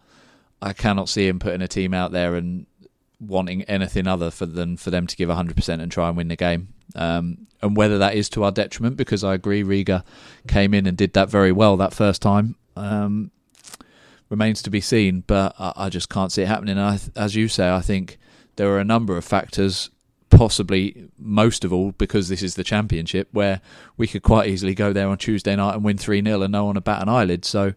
I cannot see him putting a team out there and wanting anything other than for them to give 100% and try and win the game. And whether that is to our detriment, because I agree, Riga came in and did that very well that first time, remains to be seen. But I just can't see it happening. And as you say, I think there are a number of factors, possibly most of all because this is the Championship, where we could quite easily go there on Tuesday night and win 3-0 and no one would bat an eyelid. So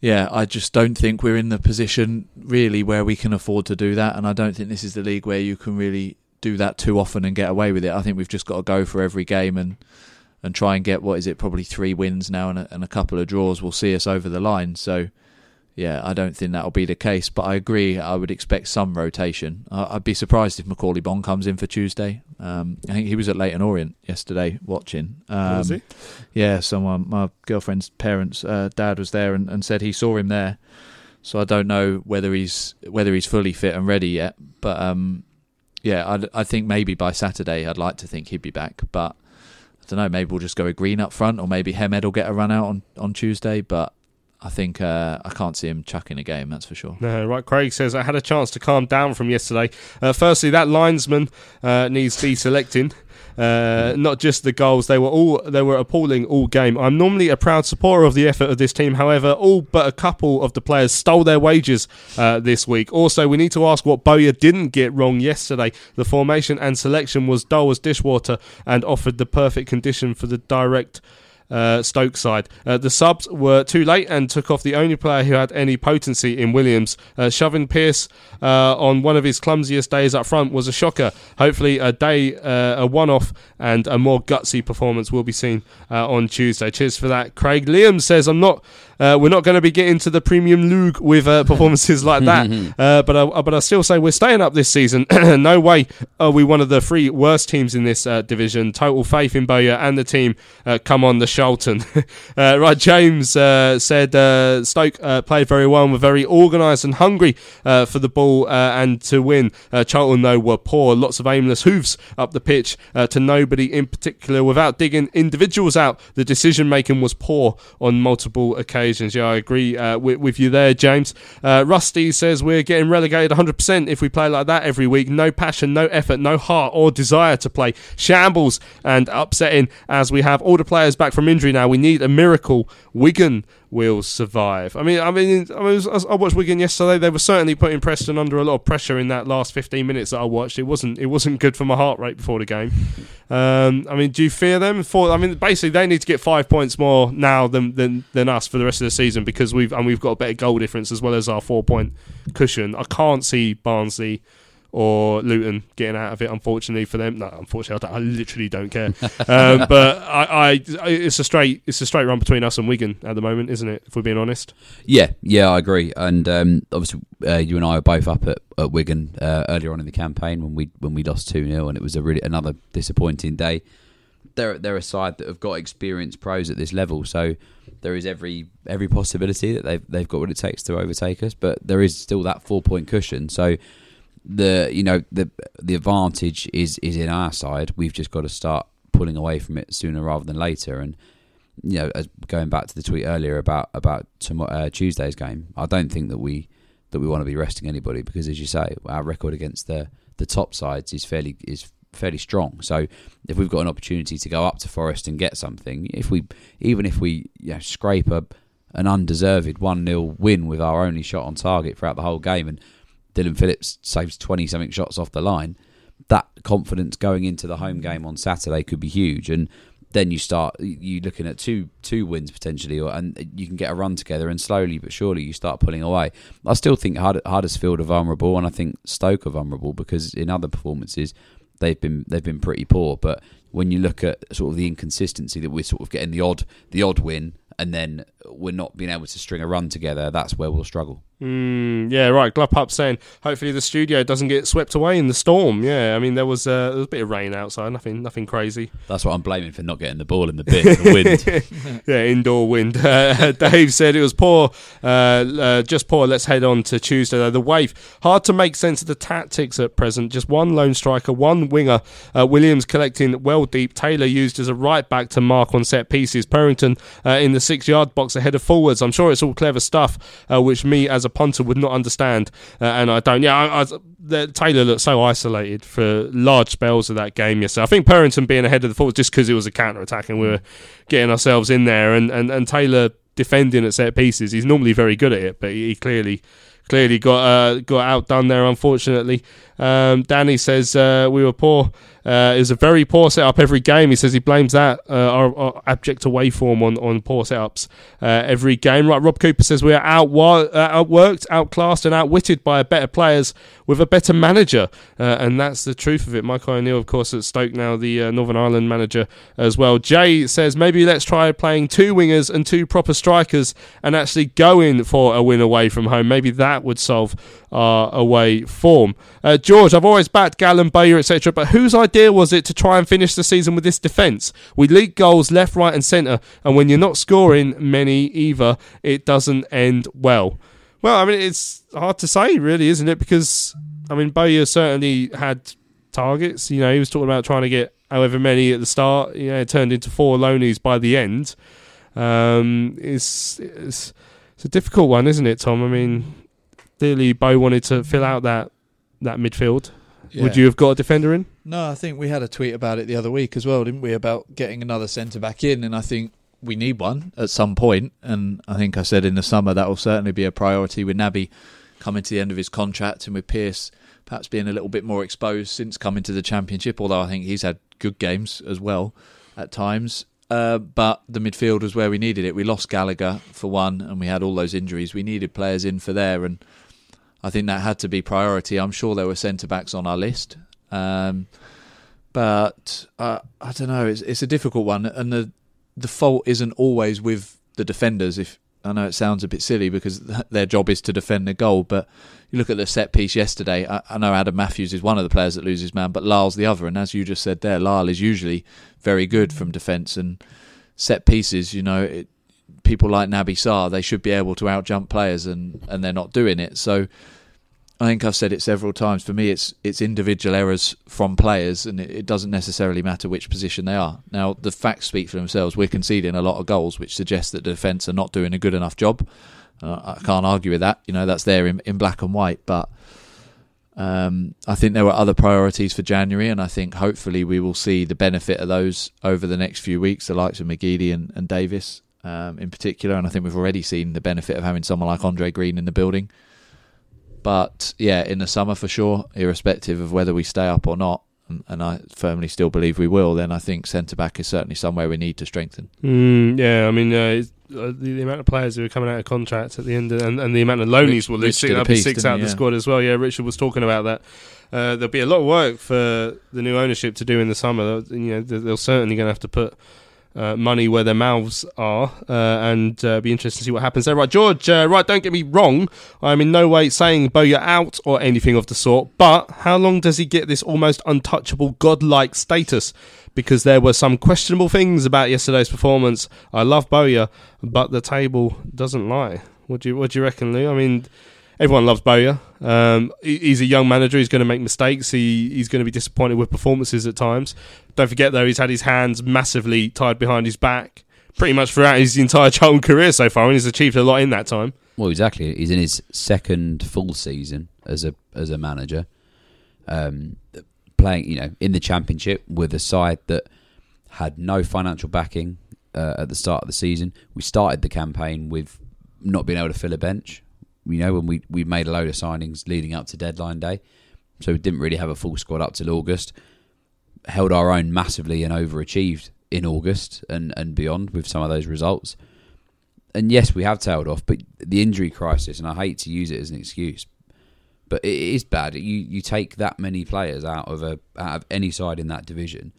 yeah, I just don't think we're in the position really where we can afford to do that, and I don't think this is the league where you can really do that too often and get away with it. I think we've just got to go for every game and try and get, what is it, probably 3 wins now and a couple of draws will see us over the line. So yeah, I don't think that'll be the case, but I agree, I would expect some rotation. I'd be surprised if Macaulay Bond comes in for Tuesday. I think he was at Leighton Orient yesterday watching. Was he? Yeah, someone, my girlfriend's parents' dad was there and said he saw him there. So I don't know whether he's fully fit and ready yet, but yeah, I think maybe by Saturday I'd like to think he'd be back, but I don't know, maybe we'll just go with Green up front, or maybe Hemed will get a run out on Tuesday, but I think I can't see him chucking a game, that's for sure. No, right, Craig says, I had a chance to calm down from yesterday. Firstly, that linesman needs deselecting. Not just the goals, they were appalling all game. I'm normally a proud supporter of the effort of this team, however all but a couple of the players stole their wages this week. Also, we need to ask what Bowyer didn't get wrong yesterday. The formation and selection was dull as dishwater and offered the perfect condition for the direct Stoke side. The subs were too late and took off the only player who had any potency in Williams. Shoving Pearce on one of his clumsiest days up front was a shocker. Hopefully a one-off and a more gutsy performance will be seen on Tuesday. Cheers for that, Craig. Liam says, we're not going to be getting to the Premium League with performances like that, but I still say we're staying up this season. No way are we one of the three worst teams in this division. Total faith in Bowyer and the team. Come on, the show. Right, James said Stoke played very well and were very organised and hungry for the ball and to win. Charlton, though, were poor. Lots of aimless hoofs up the pitch to nobody in particular. Without digging individuals out, the decision-making was poor on multiple occasions. Yeah, I agree with you there, James. Rusty says we're getting relegated 100% if we play like that every week. No passion, no effort, no heart or desire to play. Shambles and upsetting as we have all the players back from injury now. We need a miracle. Wigan will survive. I watched Wigan yesterday. They were certainly putting Preston under a lot of pressure in that last 15 minutes that I watched. It wasn't good for my heart rate before the game. Do you fear them? Basically they need to get 5 points more now than us for the rest of the season, because we've got a better goal difference as well as our 4-point cushion. I can't see Barnsley or Luton getting out of it, unfortunately for them. No, unfortunately, I literally don't care. But I it's a straight run between us and Wigan at the moment, isn't it? If we're being honest. Yeah, I agree. And obviously, you and I are both up at Wigan earlier on in the campaign when we lost 2-0, and it was another disappointing day. They're a side that have got experienced pros at this level, so there is every possibility that they've got what it takes to overtake us. But there is still that 4-point cushion, so. The advantage is in our side. We've just got to start pulling away from it sooner rather than later. And as going back to the tweet earlier about Tuesday's game, I don't think that we want to be resting anybody, because, as you say, our record against the top sides is fairly strong. So if we've got an opportunity to go up to Forest and get something, even if we scrape an undeserved 1-0 win with our only shot on target throughout the whole game, and Dillon Phillips saves 20-something shots off the line, that confidence going into the home game on Saturday could be huge. And then you're looking at two wins potentially, and you can get a run together, and slowly but surely you start pulling away. I still think Huddersfield are vulnerable, and I think Stoke are vulnerable, because in other performances they've been pretty poor. But when you look at sort of the inconsistency that we're sort of getting the odd win, and then we're not being able to string a run together, that's where we'll struggle. Yeah, right. Glup Up saying, hopefully the studio doesn't get swept away in the storm. Yeah, there was a bit of rain outside, nothing crazy. That's what I'm blaming for not getting the ball in the bin, the wind. Yeah, indoor wind. Dave said it was poor, just poor. Let's head on to Tuesday, though. The wave. Hard to make sense of the tactics at present. Just one lone striker, one winger. Williams collecting well deep. Taylor used as a right back to mark on set pieces. Perrington in the 6-yard box ahead of forwards. I'm sure it's all clever stuff, which me as a punter would not understand, and I don't. Yeah, Taylor looked so isolated for large spells of that game yesterday. I think Perrington being ahead of the forwards just because it was a counter-attack and we were getting ourselves in there, and Taylor defending at set pieces. He's normally very good at it, but he clearly got outdone there, unfortunately. Danny says we were poor. It was a very poor setup every game. He says he blames that our abject away form on poor setups every game. Right, Rob Cooper says we are outworked, outclassed, and outwitted by better players with a better manager, and that's the truth of it. Michael O'Neill, of course, at Stoke now, the Northern Ireland manager as well. Jay says maybe let's try playing two wingers and two proper strikers and actually going for a win away from home. Maybe that would solve our away form. George, I've always backed Gallon, Bowyer, etc., but whose idea was it to try and finish the season with this defence? We leak goals left, right and centre, and when you're not scoring many either, it doesn't end well. Well, it's hard to say, really, isn't it? Because, Bowyer certainly had targets. You know, he was talking about trying to get however many at the start. You know, it turned into 4 loanies by the end. It's a difficult one, isn't it, Tom? I mean, clearly Bo wanted to fill out that midfield. Yeah. Would you have got a defender in? No, I think we had a tweet about it the other week as well, didn't we, about getting another centre-back in, and I think we need one at some point, and I think I said in the summer that will certainly be a priority with Naby coming to the end of his contract and with Pearce perhaps being a little bit more exposed since coming to the Championship, although I think he's had good games as well at times. But the midfield was where we needed it. We lost Gallagher for one, and we had all those injuries. We needed players in for there, and I think that had to be priority. I'm sure there were centre-backs on our list. But I don't know. It's a difficult one, and the fault isn't always with the defenders. If I know it sounds a bit silly because their job is to defend the goal, but you look at the set piece yesterday. I know Adam Matthews is one of the players that loses man, but Lyle's the other. And as you just said there, Lyle is usually very good from defence and set pieces. You know, people like Naby Sarr, they should be able to outjump players, and they're not doing it. So I think I've said it several times. For me, it's individual errors from players, and it doesn't necessarily matter which position they are. Now, the facts speak for themselves. We're conceding a lot of goals, which suggests that the defence are not doing a good enough job. I can't argue with that. You know, that's there in black and white. But I think there were other priorities for January, and I think hopefully we will see the benefit of those over the next few weeks, the likes of McGeady and Davis in particular. And I think we've already seen the benefit of having someone like Andre Green in the building. But yeah, in the summer for sure, irrespective of whether we stay up or not, and I firmly still believe we will, then I think centre-back is certainly somewhere we need to strengthen. Yeah, I mean, the amount of players who are coming out of contracts at the end of, and the amount of loanies will lose up to 6 out of the squad as well. Yeah, Richard was talking about that. There'll be a lot of work for the new ownership to do in the summer. You know, they're certainly going to have to put money where their mouths are, and be interested to see what happens there. Right, George, right, don't get me wrong, I'm in no way saying Bowyer out or anything of the sort, but how long does he get this almost untouchable godlike status? Because there were some questionable things about yesterday's performance. I love Bowyer, but the table doesn't lie. What do you reckon, Lou? I mean, everyone loves Bowyer. He's a young manager. He's going to make mistakes. He's going to be disappointed with performances at times. Don't forget, though, he's had his hands massively tied behind his back pretty much throughout his entire Charlton career so far, and he's achieved a lot in that time. Well, exactly. He's in his second full season as a manager, playing, you know, in the Championship with a side that had no financial backing at the start of the season. We started the campaign with not being able to fill a bench. You know, when we made a load of signings leading up to deadline day, so we didn't really have a full squad up till August. Held our own massively and overachieved in August and beyond with some of those results. And yes, we have tailed off, but the injury crisis, and I hate to use it as an excuse, but it is bad. You take that many players out of any side in that division,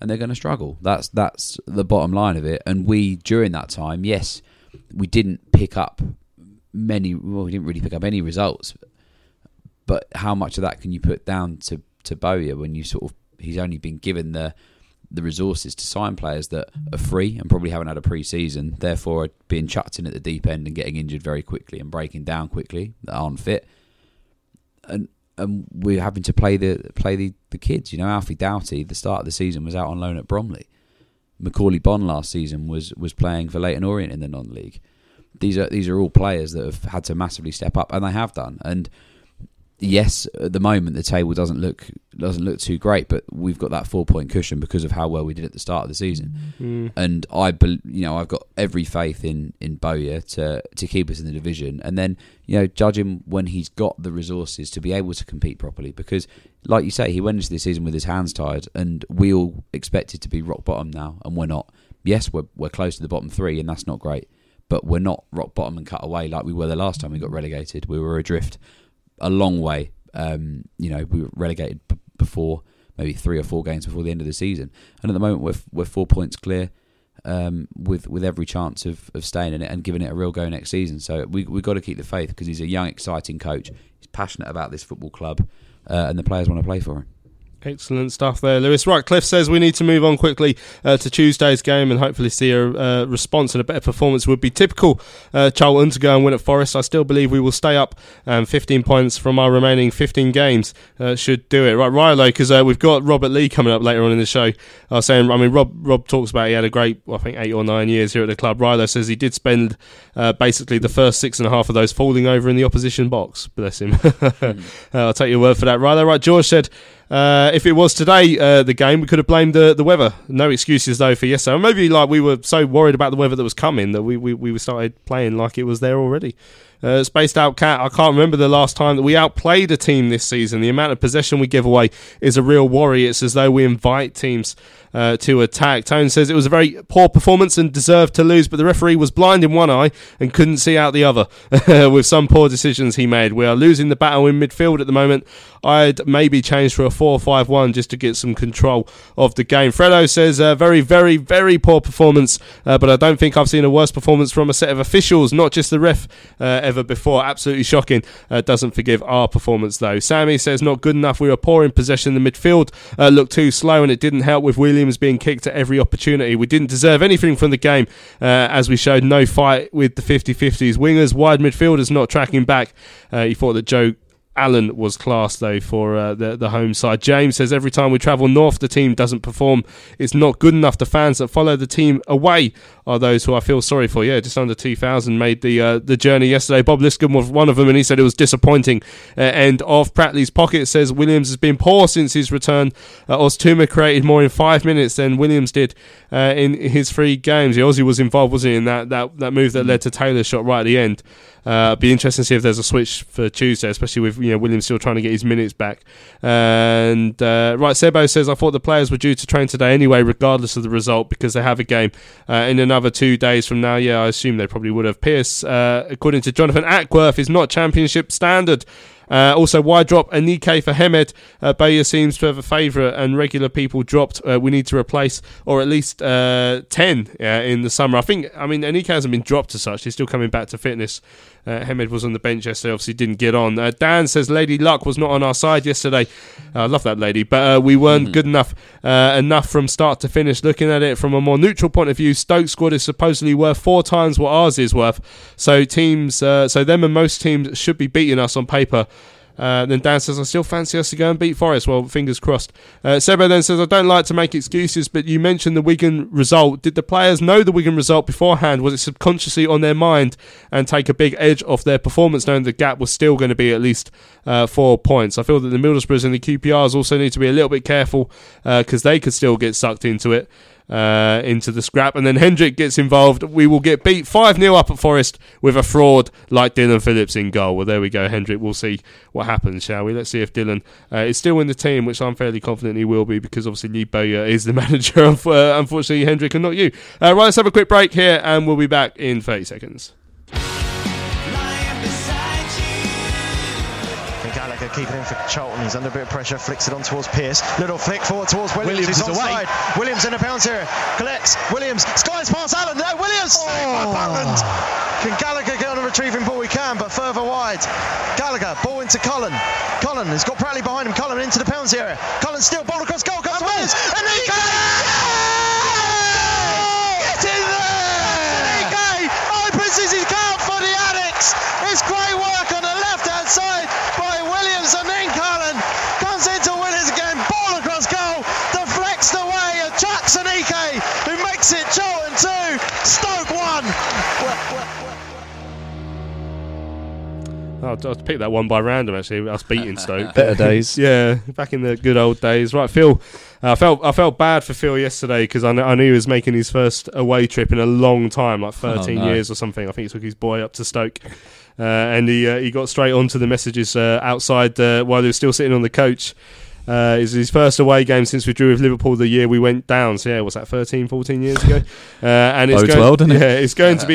and they're going to struggle. That's the bottom line of it. And we, during that time, yes, we didn't pick up any results, but how much of that can you put down to Bowyer when you sort of, he's only been given the resources to sign players that are free and probably haven't had a pre-season, therefore being chucked in at the deep end and getting injured very quickly and breaking down quickly that aren't fit, and we're having to play the kids. You know, Alfie Doughty at the start of the season was out on loan at Bromley. Macaulay Bond last season was playing for Leyton Orient in the non-league. These are all players that have had to massively step up, and they have done. And yes, at the moment the table doesn't look too great, but we've got that 4-point cushion because of how well we did at the start of the season. Mm. And I've got every faith in Bowyer to keep us in the division, and then, you know, judge him when he's got the resources to be able to compete properly. Because, like you say, he went into this season with his hands tied, and we all expected to be rock bottom now, and we're not. Yes, we're close to the bottom 3, and that's not great. But we're not rock bottom and cut away like we were the last time we got relegated. We were adrift a long way. You know, we were relegated before, maybe 3 or 4 games before the end of the season. And at the moment, we're 4 points clear, with every chance of staying in it and giving it a real go next season. So we've got to keep the faith, because he's a young, exciting coach. He's passionate about this football club, and the players want to play for him. Excellent stuff there, Lewis. Right, Cliff says we need to move on quickly to Tuesday's game and hopefully see a response and a better performance. Would be typical Charlton to go and win at Forest. I still believe we will stay up, and 15 points from our remaining 15 games should do it. Right, Rilo, because we've got Robert Lee coming up later on in the show. Rob talks about he had a great, I think, 8 or 9 years here at the club. Rilo says he did spend basically the first 6.5 of those falling over in the opposition box. Bless him. I'll take your word for that, Rilo. Right, George said, if it was today, the game, we could have blamed the weather. No excuses, though, for yesterday. Maybe like we were so worried about the weather that was coming that we started playing like it was there already. Spaced Out Cat, I can't remember the last time that we outplayed a team this season. The amount of possession we give away is a real worry. It's as though we invite teams to attack. Tone says it was a very poor performance and deserved to lose, but the referee was blind in one eye and couldn't see out the other with some poor decisions he made. We are losing the battle in midfield at the moment. I'd maybe change for a 4-5-1 just to get some control of the game. Fredo says very, very, very poor performance, but I don't think I've seen a worse performance from a set of officials, not just the ref, ever before. Absolutely shocking. Doesn't forgive our performance, though. Sammy says not good enough. We were poor in possession. The midfield looked too slow, and it didn't help with Williams being kicked at every opportunity. We didn't deserve anything from the game as we showed no fight with the 50-50s. Wingers, wide midfielders not tracking back. He thought that Joe Allen was class, though, for the home side. James says every time we travel north, the team doesn't perform. It's not good enough. The fans that follow the team away are those who I feel sorry for. Yeah, just under 2,000 made the journey yesterday. Bob Liscombe was one of them, and he said it was disappointing. And off Prattley's pocket says Williams has been poor since his return. Oztuma created more in 5 minutes than Williams did in his 3 games. The Aussie was involved, wasn't he, in that move that led to Taylor's shot right at the end. Be interesting to see if there's a switch for Tuesday, especially with Williams still trying to get his minutes back. And right, Sebo says I thought the players were due to train today anyway, regardless of the result, because they have a game in another 2 days from now. Yeah, I assume they probably would have. Pierce, according to Jonathan Ackworth, is not Championship standard. Also, why drop Anike for Hemed? Bowyer seems to have a favourite and regular people dropped. We need to replace or at least 10 in the summer. I mean, Anike hasn't been dropped as such. He's still coming back to fitness. Hemed was on the bench yesterday, obviously didn't get on. Dan says Lady Luck was not on our side yesterday. I love that lady, but we weren't good enough from start to finish. Looking at it from a more neutral point of view, Stoke's squad is supposedly worth 4 times what ours is worth, so them and most teams should be beating us on paper. Then Dan says I still fancy us to go and beat Forest. Well, fingers crossed. Sebo then says I don't like to make excuses, but you mentioned the Wigan result. Did the players know the Wigan result beforehand? Was it subconsciously on their mind and take a big edge off their performance, knowing the gap was still going to be at least 4 points? I feel that the Middlesbroughs and the QPRs also need to be a little bit careful because they could still get sucked into it, into the scrap. And then Hendrick gets involved. We will get beat 5-0 up at Forest with a fraud like Dillon Phillips in goal. Well, there we go, Hendrick. We'll see what happens, shall we? Let's see if Dillon is still in the team, which I'm fairly confident he will be, because obviously Lee Bowyer is the manager of, unfortunately, Hendrick and not you. Right, let's have a quick break here and we'll be back in 30 seconds. Keeping in for Charlton, he's under a bit of pressure, flicks it on towards Pierce, little flick forward towards Williams, he's onside, Williams in the penalty area, collects, Williams, skies past Allen, no, Williams, Can Gallagher get on a retrieving ball? He can, but further wide, Gallagher, ball into Cullen has got Prattley behind him, Cullen into the penalty area, Cullen still, ball across goal, comes Williams, and he can get in there, Ike opens his goal for the Addicts, it's great work on the left-hand side, and then Cullen comes into Williams again, ball across goal, deflects the way and chucks Anike, who makes it Charlton 2, Stoke 1. I picked that one by random, actually, us beating Stoke. Better days. Yeah, back in the good old days. Right, Phil. I felt bad for Phil yesterday because I knew he was making his first away trip in a long time, like 13 years or something. I think he took his boy up to Stoke. And he got straight onto the messages outside while he was still sitting on the coach. It's his first away game since we drew with Liverpool the year we went down. So yeah, was that 13, 14 years ago? And it's going to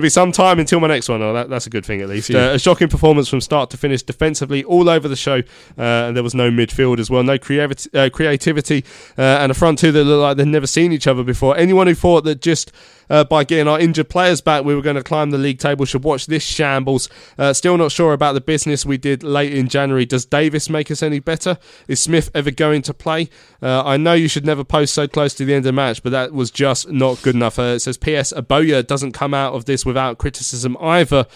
be some time until my next one. Oh, that's a good thing at least. Yeah. A shocking performance from start to finish, defensively all over the show, and there was no midfield as well, no creativity, and a front two that looked like they'd never seen each other before. Anyone who thought that just by getting our injured players back, we were going to climb the league table. Should watch this shambles. Still not sure about the business we did late in January. Does Davis make us any better? Is Smith ever going to play? I know you should never post so close to the end of the match, but that was just not good enough. It says, P.S. Bowyer doesn't come out of this without criticism either.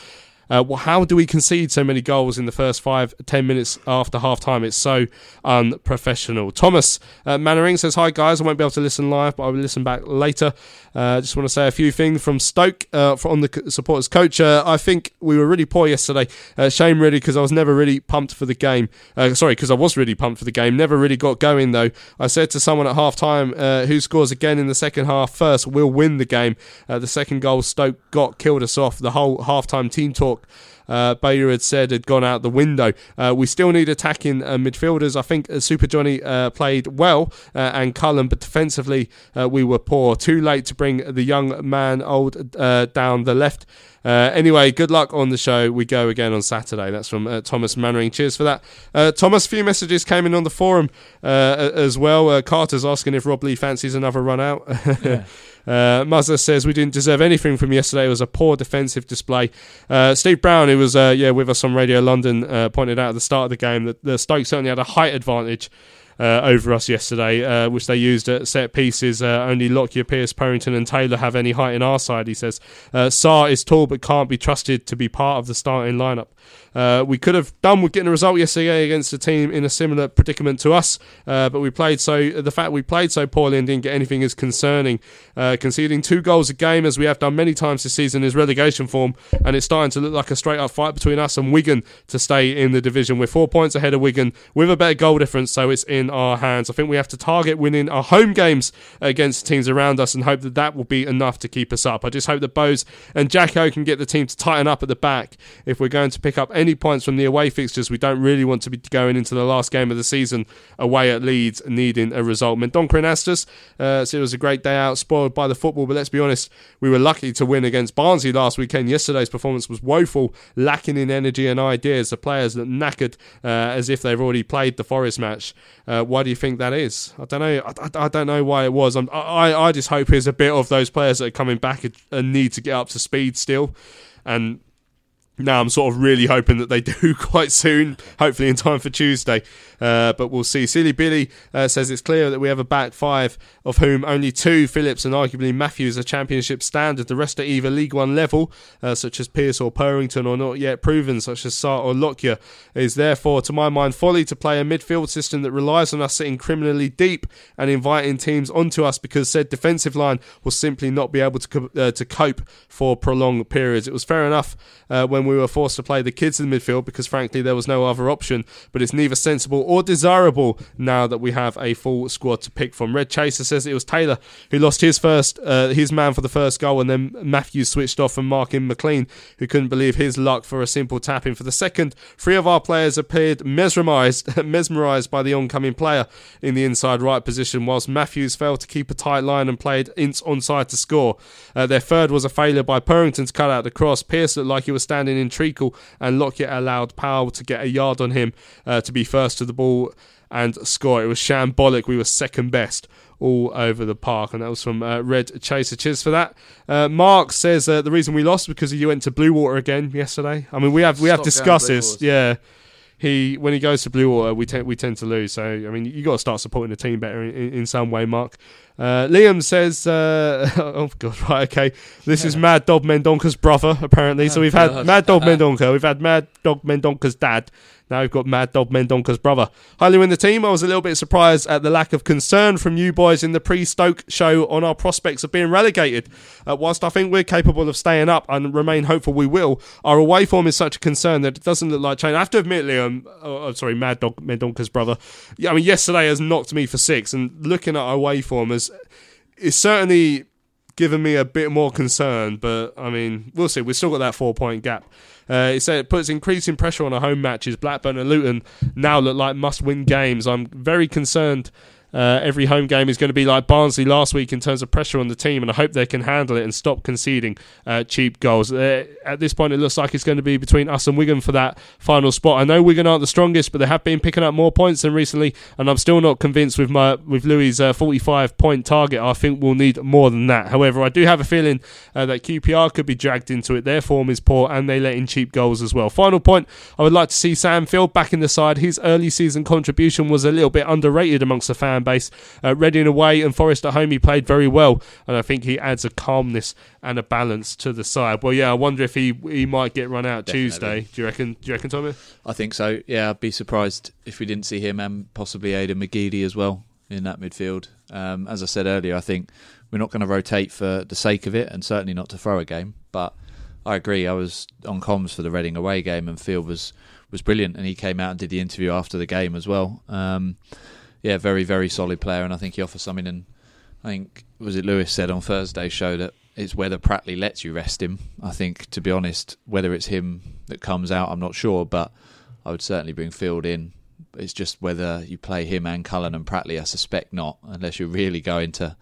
How do we concede so many goals in the first 5-10 minutes after half-time? It's so unprofessional. Thomas Mannering says, hi guys, I won't be able to listen live, but I will listen back later. Just want to say a few things from Stoke on the supporters coach. I think we were really poor yesterday. Shame really, because I was never really pumped for the game. Because I was really pumped for the game. Never really got going though. I said to someone at half-time, who scores again in the second half first will win the game. The second goal Stoke got killed us off. The whole half-time team talk Bowyer had said had gone out the window. We still need attacking midfielders. I think Super Johnny played well and Cullen, but defensively we were poor. Too late to bring the young man old down the left. Anyway, good luck on the show. We go again on Saturday. That's from Thomas Mannering. Cheers for that. Thomas, a few messages came in on the forum as well. Carter's asking if Rob Lee fancies another run out. Yeah. Mazza says we didn't deserve anything from yesterday. It was a poor defensive display. Steve Brown, who was with us on Radio London, pointed out at the start of the game that the Stoke certainly had a height advantage over us yesterday, which they used at set pieces. Only Lockyer, Pierce, Perrington and Taylor have any height in our side, he says. Sarr is tall but can't be trusted to be part of the starting lineup. We could have done with getting a result yesterday against a team in a similar predicament to us, but we played so. The fact we played so poorly and didn't get anything is concerning. Conceding 2 goals a game, as we have done many times this season, is relegation form, and it's starting to look like a straight-up fight between us and Wigan to stay in the division. We're 4 points ahead of Wigan with a better goal difference, so it's in our hands. I think we have to target winning our home games against teams around us and hope that that will be enough to keep us up. I just hope that Bowes and Jacko can get the team to tighten up at the back. If we're going to pick up any points from the away fixtures, we don't really want to be going into the last game of the season away at Leeds needing a result. Mendonca and Astus said it was a great day out, spoiled by the football, but let's be honest, we were lucky to win against Barnsley last weekend. Yesterday's performance was woeful, lacking in energy and ideas. The players look knackered as if they've already played the Forest match. Why do you think that is? I don't know. I don't know why it was. I just hope there's a bit of those players that are coming back and need to get up to speed still, and now I'm sort of really hoping that they do quite soon, hopefully in time for Tuesday, but we'll see. Silly Billy says it's clear that we have a back five, of whom only 2, Phillips and arguably Matthews, are championship standard. The rest are either League One level, such as Pierce or Perrington, or not yet proven, such as Sarr or Lockyer. It is therefore, to my mind, folly to play a midfield system that relies on us sitting criminally deep and inviting teams onto us, because said defensive line will simply not be able to cope for prolonged periods. It was fair enough when we were forced to play the kids in the midfield, because frankly there was no other option, but it's neither sensible or desirable now that we have a full squad to pick from. Red Chaser says it was Taylor who lost his man for the first goal, and then Matthews switched off and marking McLean, who couldn't believe his luck for a simple tap in for the second. 3 of our players appeared mesmerised by the oncoming player in the inside right position, whilst Matthews failed to keep a tight line and played onside to score. Their third was a failure by Perrington to cut out the cross. Pierce looked like he was standing in treacle, and Lockyer allowed Powell to get a yard on him to be first to the ball and score. It was shambolic. We were second best all over the park. And that was from Red Chaser. Cheers for that. Mark says the reason we lost because you went to Blue Water again yesterday. I mean, we have discussed this. Yeah, when he goes to Blue Water, we tend to lose. So I mean, you got to start supporting the team better in some way, Mark. Liam says, oh God, right, okay. This is Mad Dog Mendonca's brother, apparently. So we've had Mad Dog Mendonca, we've had Mad Dog Mendonca's dad. Now we've got Mad Dog Mendonca's brother. Highly in the team, I was a little bit surprised at the lack of concern from you boys in the pre-Stoke show on our prospects of being relegated. Whilst I think we're capable of staying up and remain hopeful we will, our away form is such a concern that it doesn't look like change. I have to admit, Liam, Mad Dog Mendonca's brother, I mean, yesterday has knocked me for 6, and looking at our away form it's certainly given me a bit more concern, but I mean, we'll see. We've still got that 4-point gap. It said it puts increasing pressure on our home matches. Blackburn and Luton now look like must-win games. I'm very concerned Every home game is going to be like Barnsley last week in terms of pressure on the team, and I hope they can handle it and stop conceding cheap goals. At this point, it looks like it's going to be between us and Wigan for that final spot. I know Wigan aren't the strongest, but they have been picking up more points than recently, and I'm still not convinced with Louis' 45-point target. I think we'll need more than that. However, I do have a feeling that QPR could be dragged into it. Their form is poor, and they let in cheap goals as well. Final point, I would like to see Sam Field back in the side. His early season contribution was a little bit underrated amongst the fan base. Reading away and Forest at home, he played very well, and I think he adds a calmness and a balance to the side. Well, yeah, I wonder if he might get run out. Definitely. Tuesday. Do you reckon, Tommy? I think so. Yeah, I'd be surprised if we didn't see him and possibly Aidan McGeady as well in that midfield. As I said earlier, I think we're not going to rotate for the sake of it, and certainly not to throw a game. But I agree. I was on comms for the Reading away game, and Field was brilliant, and he came out and did the interview after the game as well. Yeah, very, very solid player, and I think he offers something. And I think, was it Lewis said on Thursday's show, that it's whether Prattley lets you rest him. I think, to be honest, whether it's him that comes out, I'm not sure, but I would certainly bring Field in. It's just whether you play him and Cullen and Prattley. I suspect not, unless you're really going to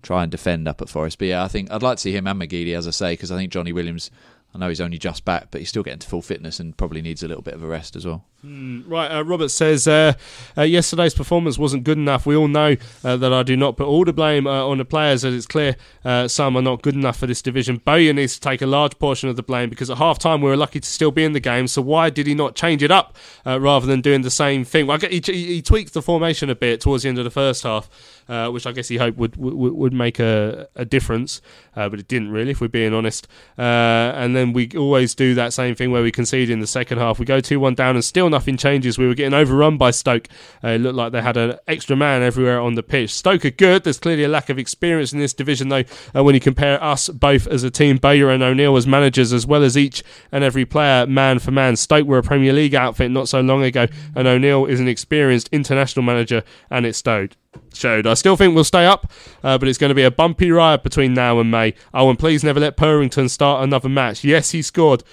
try and defend up at Forest. But yeah, I think I'd like to see him and McGeady, as I say, because I think Johnny Williams, I know he's only just back, but he's still getting to full fitness and probably needs a little bit of a rest as well. Right, Robert says, yesterday's performance wasn't good enough. We all know that I do not put all the blame on the players, as it's clear some are not good enough for this division. Bowyer needs to take a large portion of the blame, because at half-time we were lucky to still be in the game, so why did he not change it up rather than doing the same thing? Well, he tweaked the formation a bit towards the end of the first half, which I guess he hoped would make a difference, but it didn't really, if we're being honest. And then we always do that same thing where we concede in the second half. We go 2-1 down and still nothing changes. We were getting overrun by Stoke. It looked like they had an extra man everywhere on the pitch. Stoke are good. There's clearly a lack of experience in this division, though, when you compare us both as a team, Bowyer and O'Neill as managers, as well as each and every player, man for man. Stoke were a Premier League outfit not so long ago, and O'Neill is an experienced international manager, and it's showed. I still think we'll stay up, but it's going to be a bumpy ride between now and May. Oh, and please never let Purrington start another match. Yes, he scored,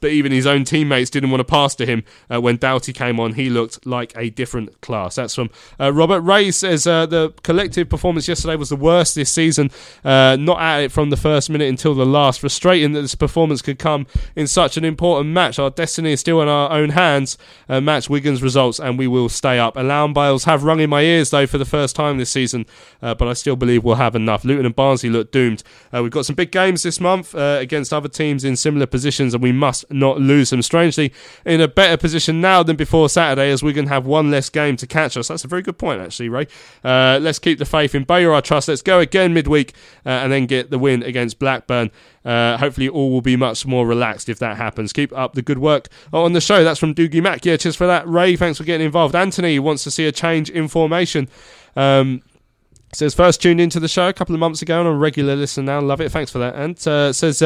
but even his own teammates didn't want to pass to him. When Doughty came on, he looked like a different class. That's from Robert. Ray says, the collective performance yesterday was the worst this season. Not at it from the first minute until the last. Frustrating that this performance could come in such an important match. Our destiny is still in our own hands. Match Wigan's results and we will stay up. Alarm bells have rung in my ears, though, for the first time this season, but I still believe we'll have enough. Luton and Barnsley look doomed. We've got some big games this month against other teams in similar positions, and we must not lose them. Strangely, in a better position now than before Saturday, as Wigan have one less game to catch us. That's a very good point, actually, Ray. Let's keep the faith in Bowyer, I trust. Let's go again midweek and then get the win against Blackburn. Hopefully all will be much more relaxed if that happens. Keep up the good work on the show. That's from Doogie Mack. Yeah, cheers for that, Ray. Thanks for getting involved. Anthony wants to see a change in formation. Says, first tuned into the show a couple of months ago and I'm a regular listener now. Love it. Thanks for that. And says,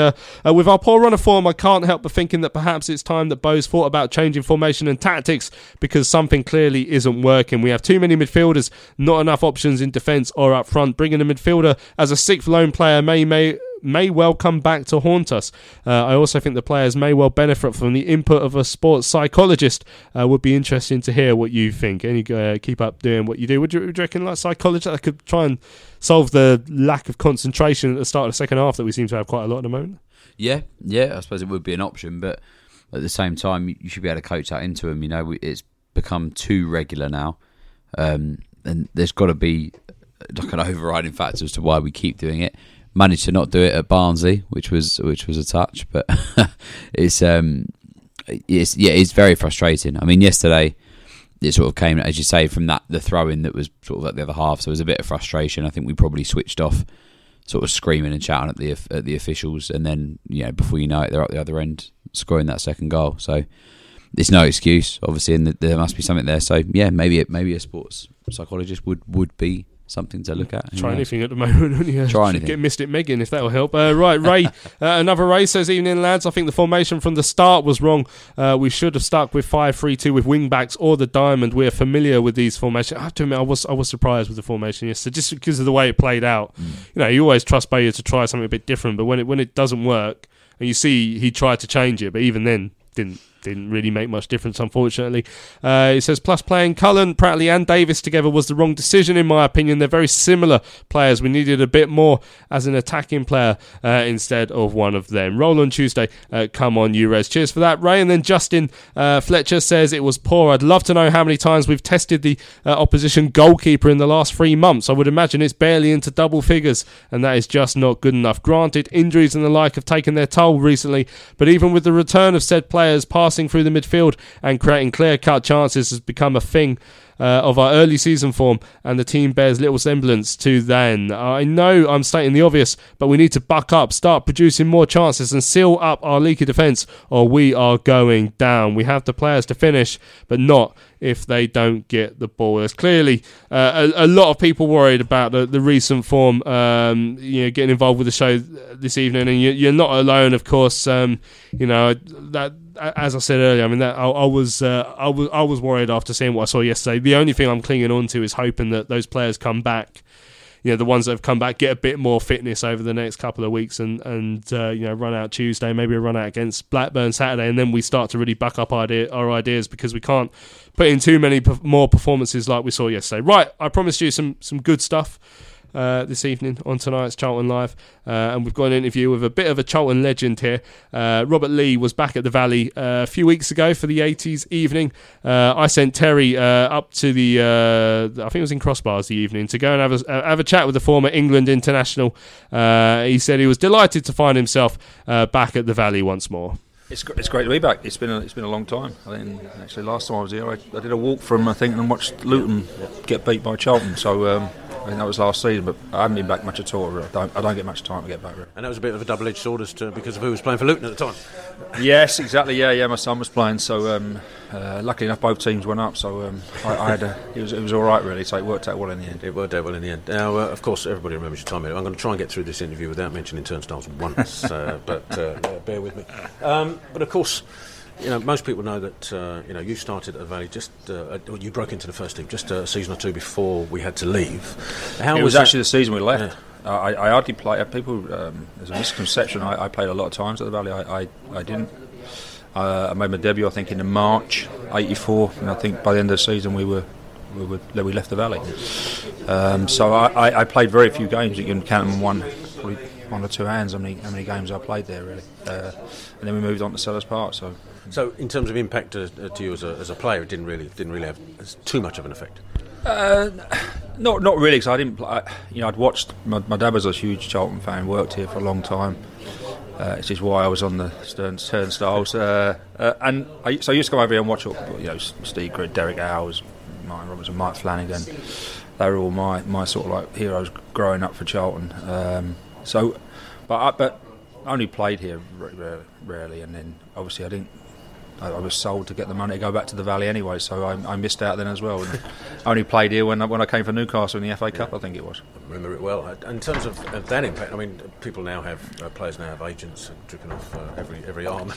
with our poor run of form, I can't help but thinking that perhaps it's time that Bowes thought about changing formation and tactics, because something clearly isn't working. We have too many midfielders, not enough options in defence or up front. Bringing a midfielder as a sixth lone player may well come back to haunt us. I also think the players may well benefit from the input of a sports psychologist. Would be interesting to hear what you think. And keep up doing what you do. Would you reckon, like, psychologist that could try and solve the lack of concentration at the start of the second half that we seem to have quite a lot at the moment? Yeah, I suppose it would be an option, but at the same time, you should be able to coach that into them. You know, it's become too regular now, and there's got to be like an overriding factor as to why we keep doing it. Managed to not do it at Barnsley, which was a touch, but it's very frustrating. I mean, yesterday it sort of came, as you say, from the throw-in that was sort of at the other half. So it was a bit of frustration. I think we probably switched off, sort of screaming and shouting at the officials, and then, you know, before you know it, they're at the other end scoring that second goal. So it's no excuse, obviously, and there must be something there. So yeah, maybe a sports psychologist would be something to look at. Try anything at the moment, don't you? Try anything. Get missed it, Megan, if that'll help. Right, Ray. Another Ray says, evening, lads. I think the formation from the start was wrong. We should have stuck with 5-3-2 with wing-backs or the diamond. We are familiar with these formations. I have to admit, I was surprised with the formation yesterday, just because of the way it played out. You know, you always trust Bowyer to try something a bit different, but when it doesn't work, and you see he tried to change it, but even then, didn't. didn't really make much difference, unfortunately. It says, plus playing Cullen, Prattley and Davis together was the wrong decision, in my opinion. They're very similar players. We needed a bit more as an attacking player instead of one of them. Roll on Tuesday. Come on, you Rez. Cheers for that, Ray. And then Justin Fletcher says, it was poor. I'd love to know how many times we've tested the opposition goalkeeper in the last 3 months. I would imagine it's barely into double figures, and that is just not good enough. Granted, injuries and the like have taken their toll recently, but even with the return of said players, passing through the midfield and creating clear-cut chances has become a thing of our early season form, and the team bears little semblance to then. I know I'm stating the obvious, but we need to buck up, start producing more chances and seal up our leaky defence, or we are going down. We have the players to finish, but not if they don't get the ball. There's clearly a lot of people worried about the recent form, getting involved with the show this evening, and you're not alone, of course. That, as I said earlier, I was worried after seeing what I saw yesterday. The only thing I'm clinging on to is hoping that those players come back, the ones that have come back, get a bit more fitness over the next couple of weeks and run out Tuesday, maybe a run out against Blackburn Saturday, and then we start to really buck up our ideas, because we can't put in too many more performances like we saw yesterday. Right, I promised you some good stuff this evening on tonight's Charlton Live, and we've got an interview with a bit of a Charlton legend here. Robert Lee was back at the Valley a few weeks ago for the 80s evening. I sent Terry up to the I think it was in Crossbars the evening to go and have a chat with the former England international. He said he was delighted to find himself back at the Valley once more. It's great to be back. It's been a long time. I think actually last time I was here, I did a walk from and watched Luton get beat by Charlton. So I think that was last season, but I haven't been back much at all. I don't get much time to get back. Really. And that was a bit of a double-edged sword as to because of who was playing for Luton at the time. Yes, exactly. Yeah. My son was playing, so luckily enough, both teams went up. So I had it was all right really. So it worked out well in the end. Now, of course, everybody remembers your time here. I'm going to try and get through this interview without mentioning turnstiles once, but bear with me. But of course, most people know that you started at the Valley you broke into the first team just a season or two before we had to leave. How it was actually the season we left. Yeah. I hardly played. People, there's a misconception. I played a lot of times at the Valley. I didn't. I made my debut, I think, in March '84, and I think by the end of the season we left the Valley. So I played very few games. You can count them one or two hands how many games I played there really, and then we moved on to Sellers Park. So in terms of impact to you as a player, it didn't really have too much of an effect. Not really, because I didn't play. I'd watched my dad was a huge Charlton fan, worked here for a long time, which is why I was on the turnstiles, and so I used to come over here and watch all, Steve Cribb, Derek Howes, Martin Robertson, Mike Flanagan. They were all my sort of like heroes growing up for Charlton. But I only played here rarely, and then obviously I didn't. I was sold to get the money to go back to the Valley anyway, so I missed out then as well. And I only played here when I came for Newcastle in the FA Cup, I think it was. I remember it well. In terms of that impact, people now have players now have agents dripping off every arm,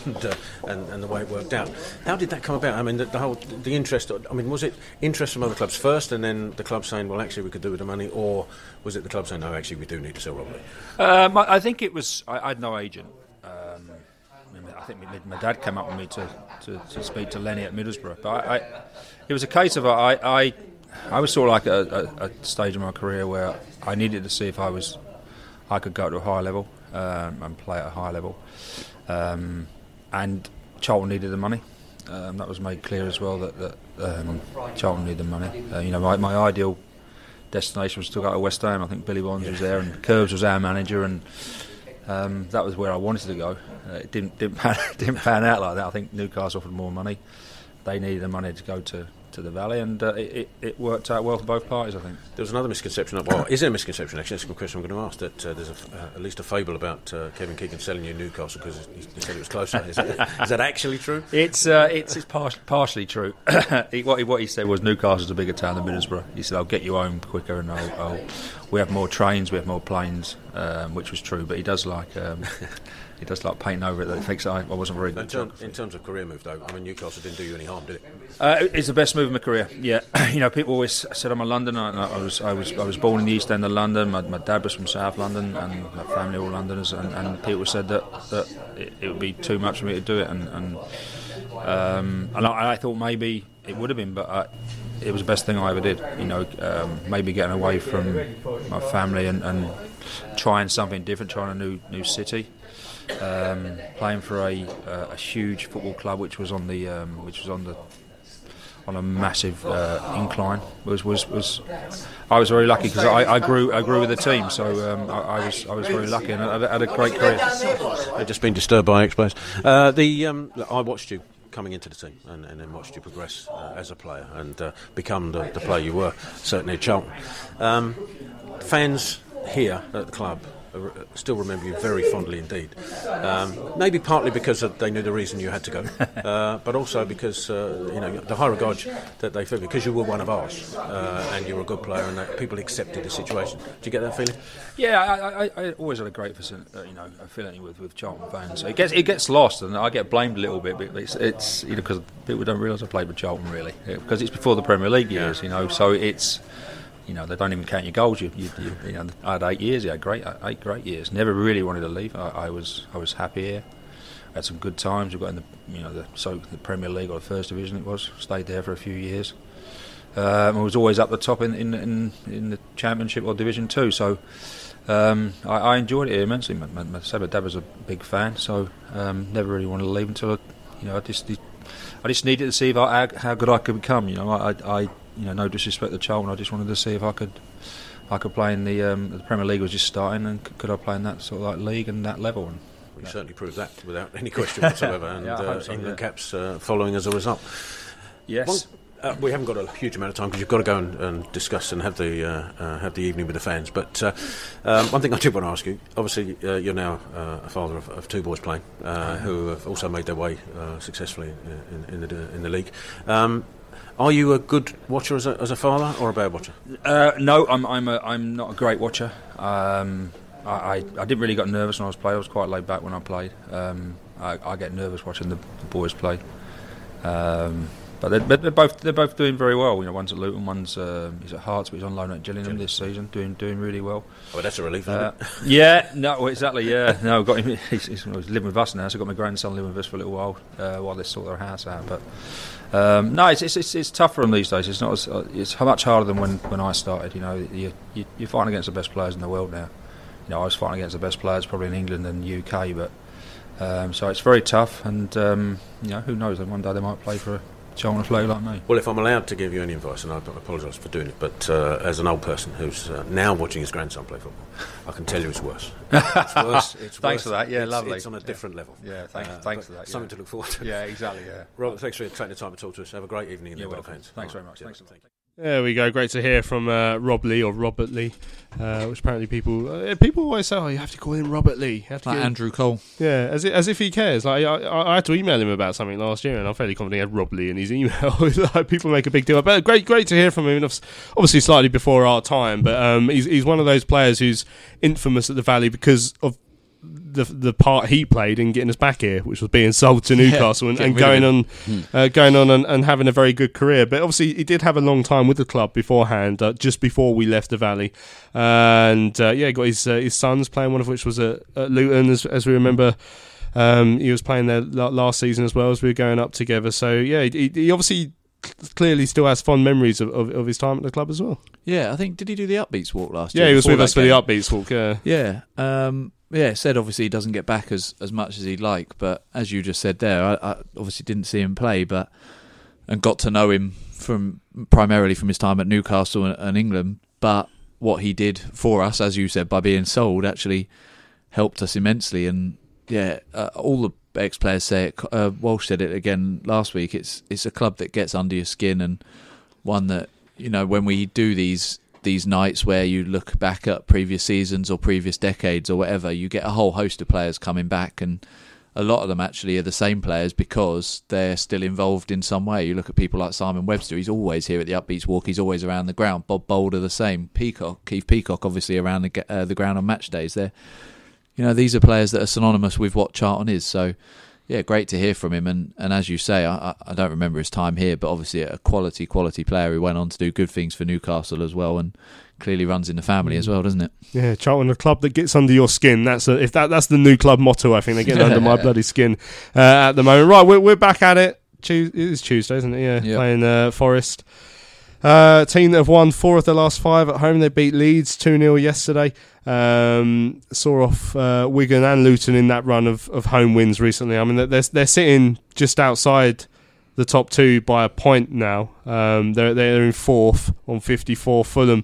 and the way it worked out. How did that come about? The interest. Was it interest from other clubs first, and then the club saying, "Well, actually, we could do with the money," or was it the club saying, "No, actually, we do need to sell Robert Lee"? I think it was. I had no agent. I think my dad came up with me to speak to Lenny at Middlesbrough. But it was a case of I was sort of like a stage in my career where I needed to see if I could go to a high level and play at a high level. And Charlton needed the money. That was made clear as well that Charlton needed the money. My ideal destination was to go to West Ham. I think Billy Bonds was there and Curbs was our manager, and that was where I wanted to go. It didn't pan out like that. I think Newcastle offered more money. They needed the money to go to the Valley, and it worked out well for both parties, I think. There was another misconception. Well, is there a misconception? Actually, that's a question I'm going to ask. That there's at least a fable about Kevin Keegan selling you Newcastle because he said it was closer. Is that actually true? It's partially true. What he said was Newcastle's a bigger town than Middlesbrough. He said, "I'll get you home quicker, and we have more trains, we have more planes," which was true. But he does like. He does like painting over it that he thinks I wasn't very good. In terms of career move, though, Newcastle didn't do you any harm, did it? It's the best move of my career. Yeah, people always said I'm a Londoner. And I was born in the East End of London. My dad was from South London, and my family were all Londoners. And people said that it would be too much for me to do it. And And I thought maybe it would have been, but it was the best thing I ever did. You know, maybe getting away from my family and trying something different, trying a new city, playing for a huge football club which was on the on a massive incline. I was very lucky because I grew with the team, so I was very lucky and I had a great career. I've just been disturbed by explosions. I watched you coming into the team and then watched you progress as a player and become the player you were, certainly at Charlton. Fans here at the club still remember you very fondly indeed, maybe partly because they knew the reason you had to go, but also because you know, the high regard that they feel because you were one of ours, and you were a good player, and that people accepted the situation. Do you get that feeling? Yeah, I always had a great feeling with Charlton fans. It gets lost, and I get blamed a little bit, but it's you know, because people don't realise I played with Charlton really, because it's before the Premier League years, you know, so it's. You know, they don't even count your goals. You know, I had 8 years. Yeah, eight great years. Never really wanted to leave. I was happy here. I had some good times. We got in the Premier League or the First Division. It was stayed there for a few years. I was always up the top in the Championship or Division 2. So I enjoyed it here immensely. My dad was a big fan. So never really wanted to leave until I just needed to see how good I could become. You know, you know, no disrespect to Charlton, I just wanted to see if I could play in the Premier League was just starting, and could I play in that sort of like league and that level. And you certainly proved that without any question whatsoever, and England caps following as a result. Yes. We haven't got a huge amount of time because you've got to go and discuss and have the evening with the fans. But one thing I did want to ask you, obviously you're now a father of two boys playing who have also made their way successfully in the league. Are you a good watcher as a father or a bad watcher? No, I'm not a great watcher. I didn't really get nervous when I was playing. I was quite laid back when I played. I get nervous watching the boys play. But they're both doing very well. You know, one's at Luton, one's he's at Hearts, but he's on loan at Gillingham this season, doing really well. Oh, that's a relief, isn't it? Yeah, no, exactly. Yeah, no, got him. He's living with us now, so I've got my grandson living with us for a little while they sort their house out. But no, it's tougher on these days. It's not. It's much harder than when I started. You know, you're fighting against the best players in the world now. You know, I was fighting against the best players probably in England and the UK, but so it's very tough. And you know, who knows? One day they might play for Charlton player like me. Well, if I'm allowed to give you any advice, and I apologise for doing it, but as an old person who's now watching his grandson play football, I can tell you it's worse. It's worse. Thanks for that. Yeah, lovely. It's on a different level. Yeah, thanks for that. Yeah. Something to look forward to. Yeah, exactly. Yeah. Robert, thanks for taking the time to talk to us. Have a great evening in the World Fans. Thanks very much. Thanks. There we go. Great to hear from Robert Lee, which apparently people always say, "Oh, you have to call him Robert Lee." You have to like Andrew Cole. Yeah, as if he cares. Like I had to email him about something last year, and I'm fairly confident he had Rob Lee in his email. Like, people make a big deal. But great to hear from him. Obviously, slightly before our time, but he's one of those players who's infamous at the Valley because of the part he played in getting us back here, which was being sold to Newcastle and going on and having a very good career. But obviously he did have a long time with the club beforehand, just before we left the Valley, and he got his sons playing, one of which was at Luton, as we remember. He was playing there last season as well as we were going up together, so yeah, he obviously clearly still has fond memories of his time at the club as well. I think, did he do the Upbeats Walk last year? Yeah, he was with us for the Upbeats Walk. Yeah, said obviously he doesn't get back as much as he'd like, but as you just said there, I obviously didn't see him play, and got to know him primarily from his time at Newcastle and England. But what he did for us, as you said, by being sold, actually helped us immensely. And yeah, all the ex-players say it. Walsh said it again last week. It's a club that gets under your skin, and one that, you know, when we do these nights where you look back at previous seasons or previous decades or whatever, you get a whole host of players coming back, and a lot of them actually are the same players because they're still involved in some way. You look at people like Simon Webster, he's always here at the Upbeats Walk, he's always around the ground. Bob Boulder the same, Keith Peacock obviously around the ground on match days. There, you know, these are players that are synonymous with what Charlton is. So yeah, great to hear from him, and as you say, I don't remember his time here, but obviously a quality player who went on to do good things for Newcastle as well, and clearly runs in the family as well, doesn't it? Yeah, Charlton, a club that gets under your skin. That's the new club motto, I think. They're getting under my bloody skin at the moment. Right, we're back at it. It is Tuesday, isn't it? Yeah, yep. Playing Forest. Team that have won 4 of their last 5 at home. They beat Leeds 2-0 yesterday. Saw off Wigan and Luton in that run of home wins recently. I mean, they're sitting just outside the top 2 by a point now. They're in 4th on 54. Fulham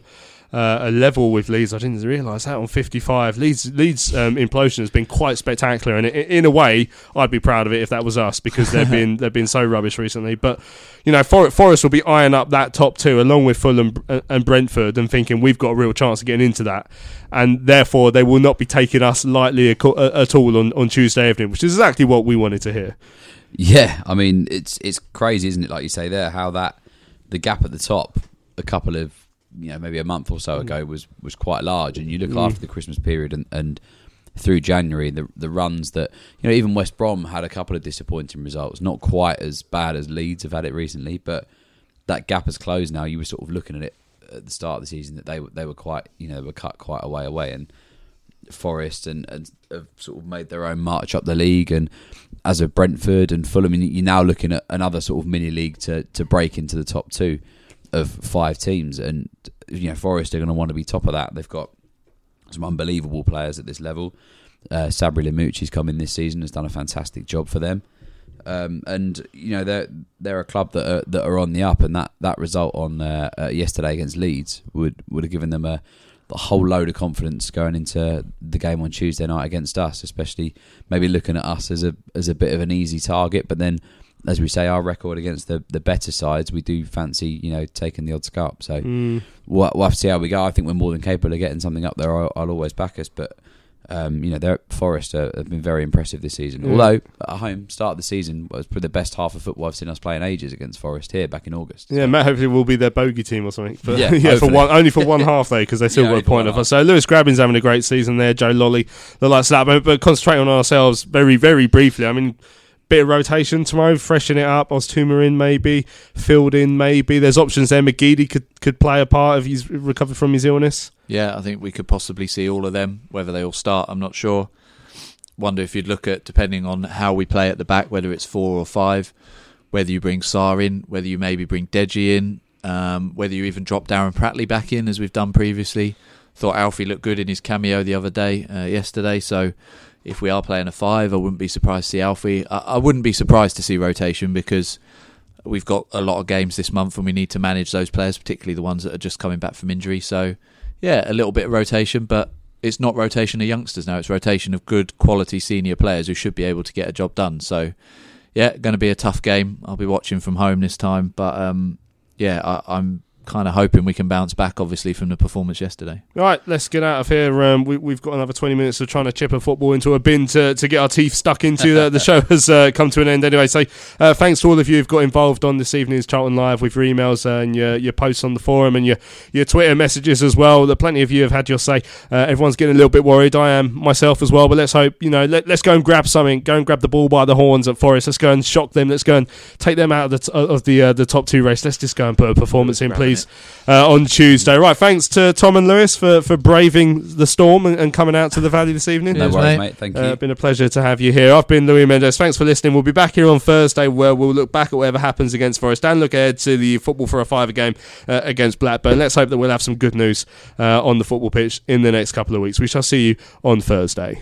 a level with Leeds. I didn't realise that, on 55. Leeds implosion has been quite spectacular, and in a way, I'd be proud of it if that was us, because they've been so rubbish recently. But you know, Forest will be eyeing up that top 2 along with Fulham and Brentford, and thinking we've got a real chance of getting into that, and therefore they will not be taking us lightly at all on Tuesday evening, which is exactly what we wanted to hear. Yeah, I mean, it's crazy, isn't it? Like you say there, how that the gap at the top a couple of, you know, maybe a month or so ago was quite large, and you look after the Christmas period and through January, the runs that, you know, even West Brom had a couple of disappointing results, not quite as bad as Leeds have had it recently, but that gap has closed now. You were sort of looking at it at the start of the season that they were quite, you know, they were cut quite a way away, and Forest and have sort of made their own march up the league, and as of Brentford and Fulham, you're now looking at another sort of mini league to break into the top 2 of 5 teams, and you know, Forest are going to want to be top of that. They've got some unbelievable players at this level. Sabri Lamouchi's come in this season, has done a fantastic job for them, and you know, they're a club that are on the up, and that result on yesterday against Leeds would have given them a whole load of confidence going into the game on Tuesday night against us, especially maybe looking at us as a bit of an easy target. But then, as we say, our record against the better sides, we do fancy, you know, taking the odd scalp. So we'll have to see how we go. I think we're more than capable of getting something up there. I'll always back us, but you know, Forest have been very impressive this season. Although at home, start of the season was probably the best half of football I've seen us play in ages against Forest here back in August. Yeah, so. Matt, hopefully we'll be their bogey team or something. But yeah, only for one half though, because they still got a point off us. So Lewis Grabbin's having a great season there. Joe Lolly, the likes of that. But concentrating on ourselves very, very briefly. I mean, bit of rotation tomorrow, freshen it up. Oztumah in maybe, Field in maybe. There's options there. McGeady could play a part if he's recovered from his illness. Yeah, I think we could possibly see all of them. Whether they all start, I'm not sure. Wonder if you'd look at, depending on how we play at the back, whether it's 4 or 5, whether you bring Sarr in, whether you maybe bring Deji in, whether you even drop Darren Prattley back in as we've done previously. Thought Alfie looked good in his cameo the other day, yesterday, so if we are playing a 5, I wouldn't be surprised to see Alfie. I wouldn't be surprised to see rotation, because we've got a lot of games this month and we need to manage those players, particularly the ones that are just coming back from injury. So, yeah, a little bit of rotation, but it's not rotation of youngsters now. It's rotation of good quality senior players who should be able to get a job done. So, yeah, going to be a tough game. I'll be watching from home this time. But, yeah, I'm kind of hoping we can bounce back, obviously, from the performance yesterday. All right, let's get out of here. We've got another 20 minutes of trying to chip a football into a bin to get our teeth stuck into. The show has come to an end anyway, so thanks to all of you who've got involved on this evening's Charlton Live with your emails and your posts on the forum and your Twitter messages as well. That plenty of you have had your say. Everyone's getting a little bit worried. I am myself as well, but let's hope, you know, let's go and grab something. Go and grab the ball by the horns at Forest. Let's go and shock them. Let's go and take them out of the top 2 race. Let's just go and put a performance in, please. On Tuesday. Right, thanks to Tom and Lewis for braving the storm and coming out to the Valley this evening. No worries, mate. Thank you. It's been a pleasure to have you here. I've been Louis Mendes. Thanks for listening. We'll be back here on Thursday, where we'll look back at whatever happens against Forest and look ahead to the Football for a Fiver game against Blackburn. Let's hope that we'll have some good news on the football pitch in the next couple of weeks. We shall see you on Thursday.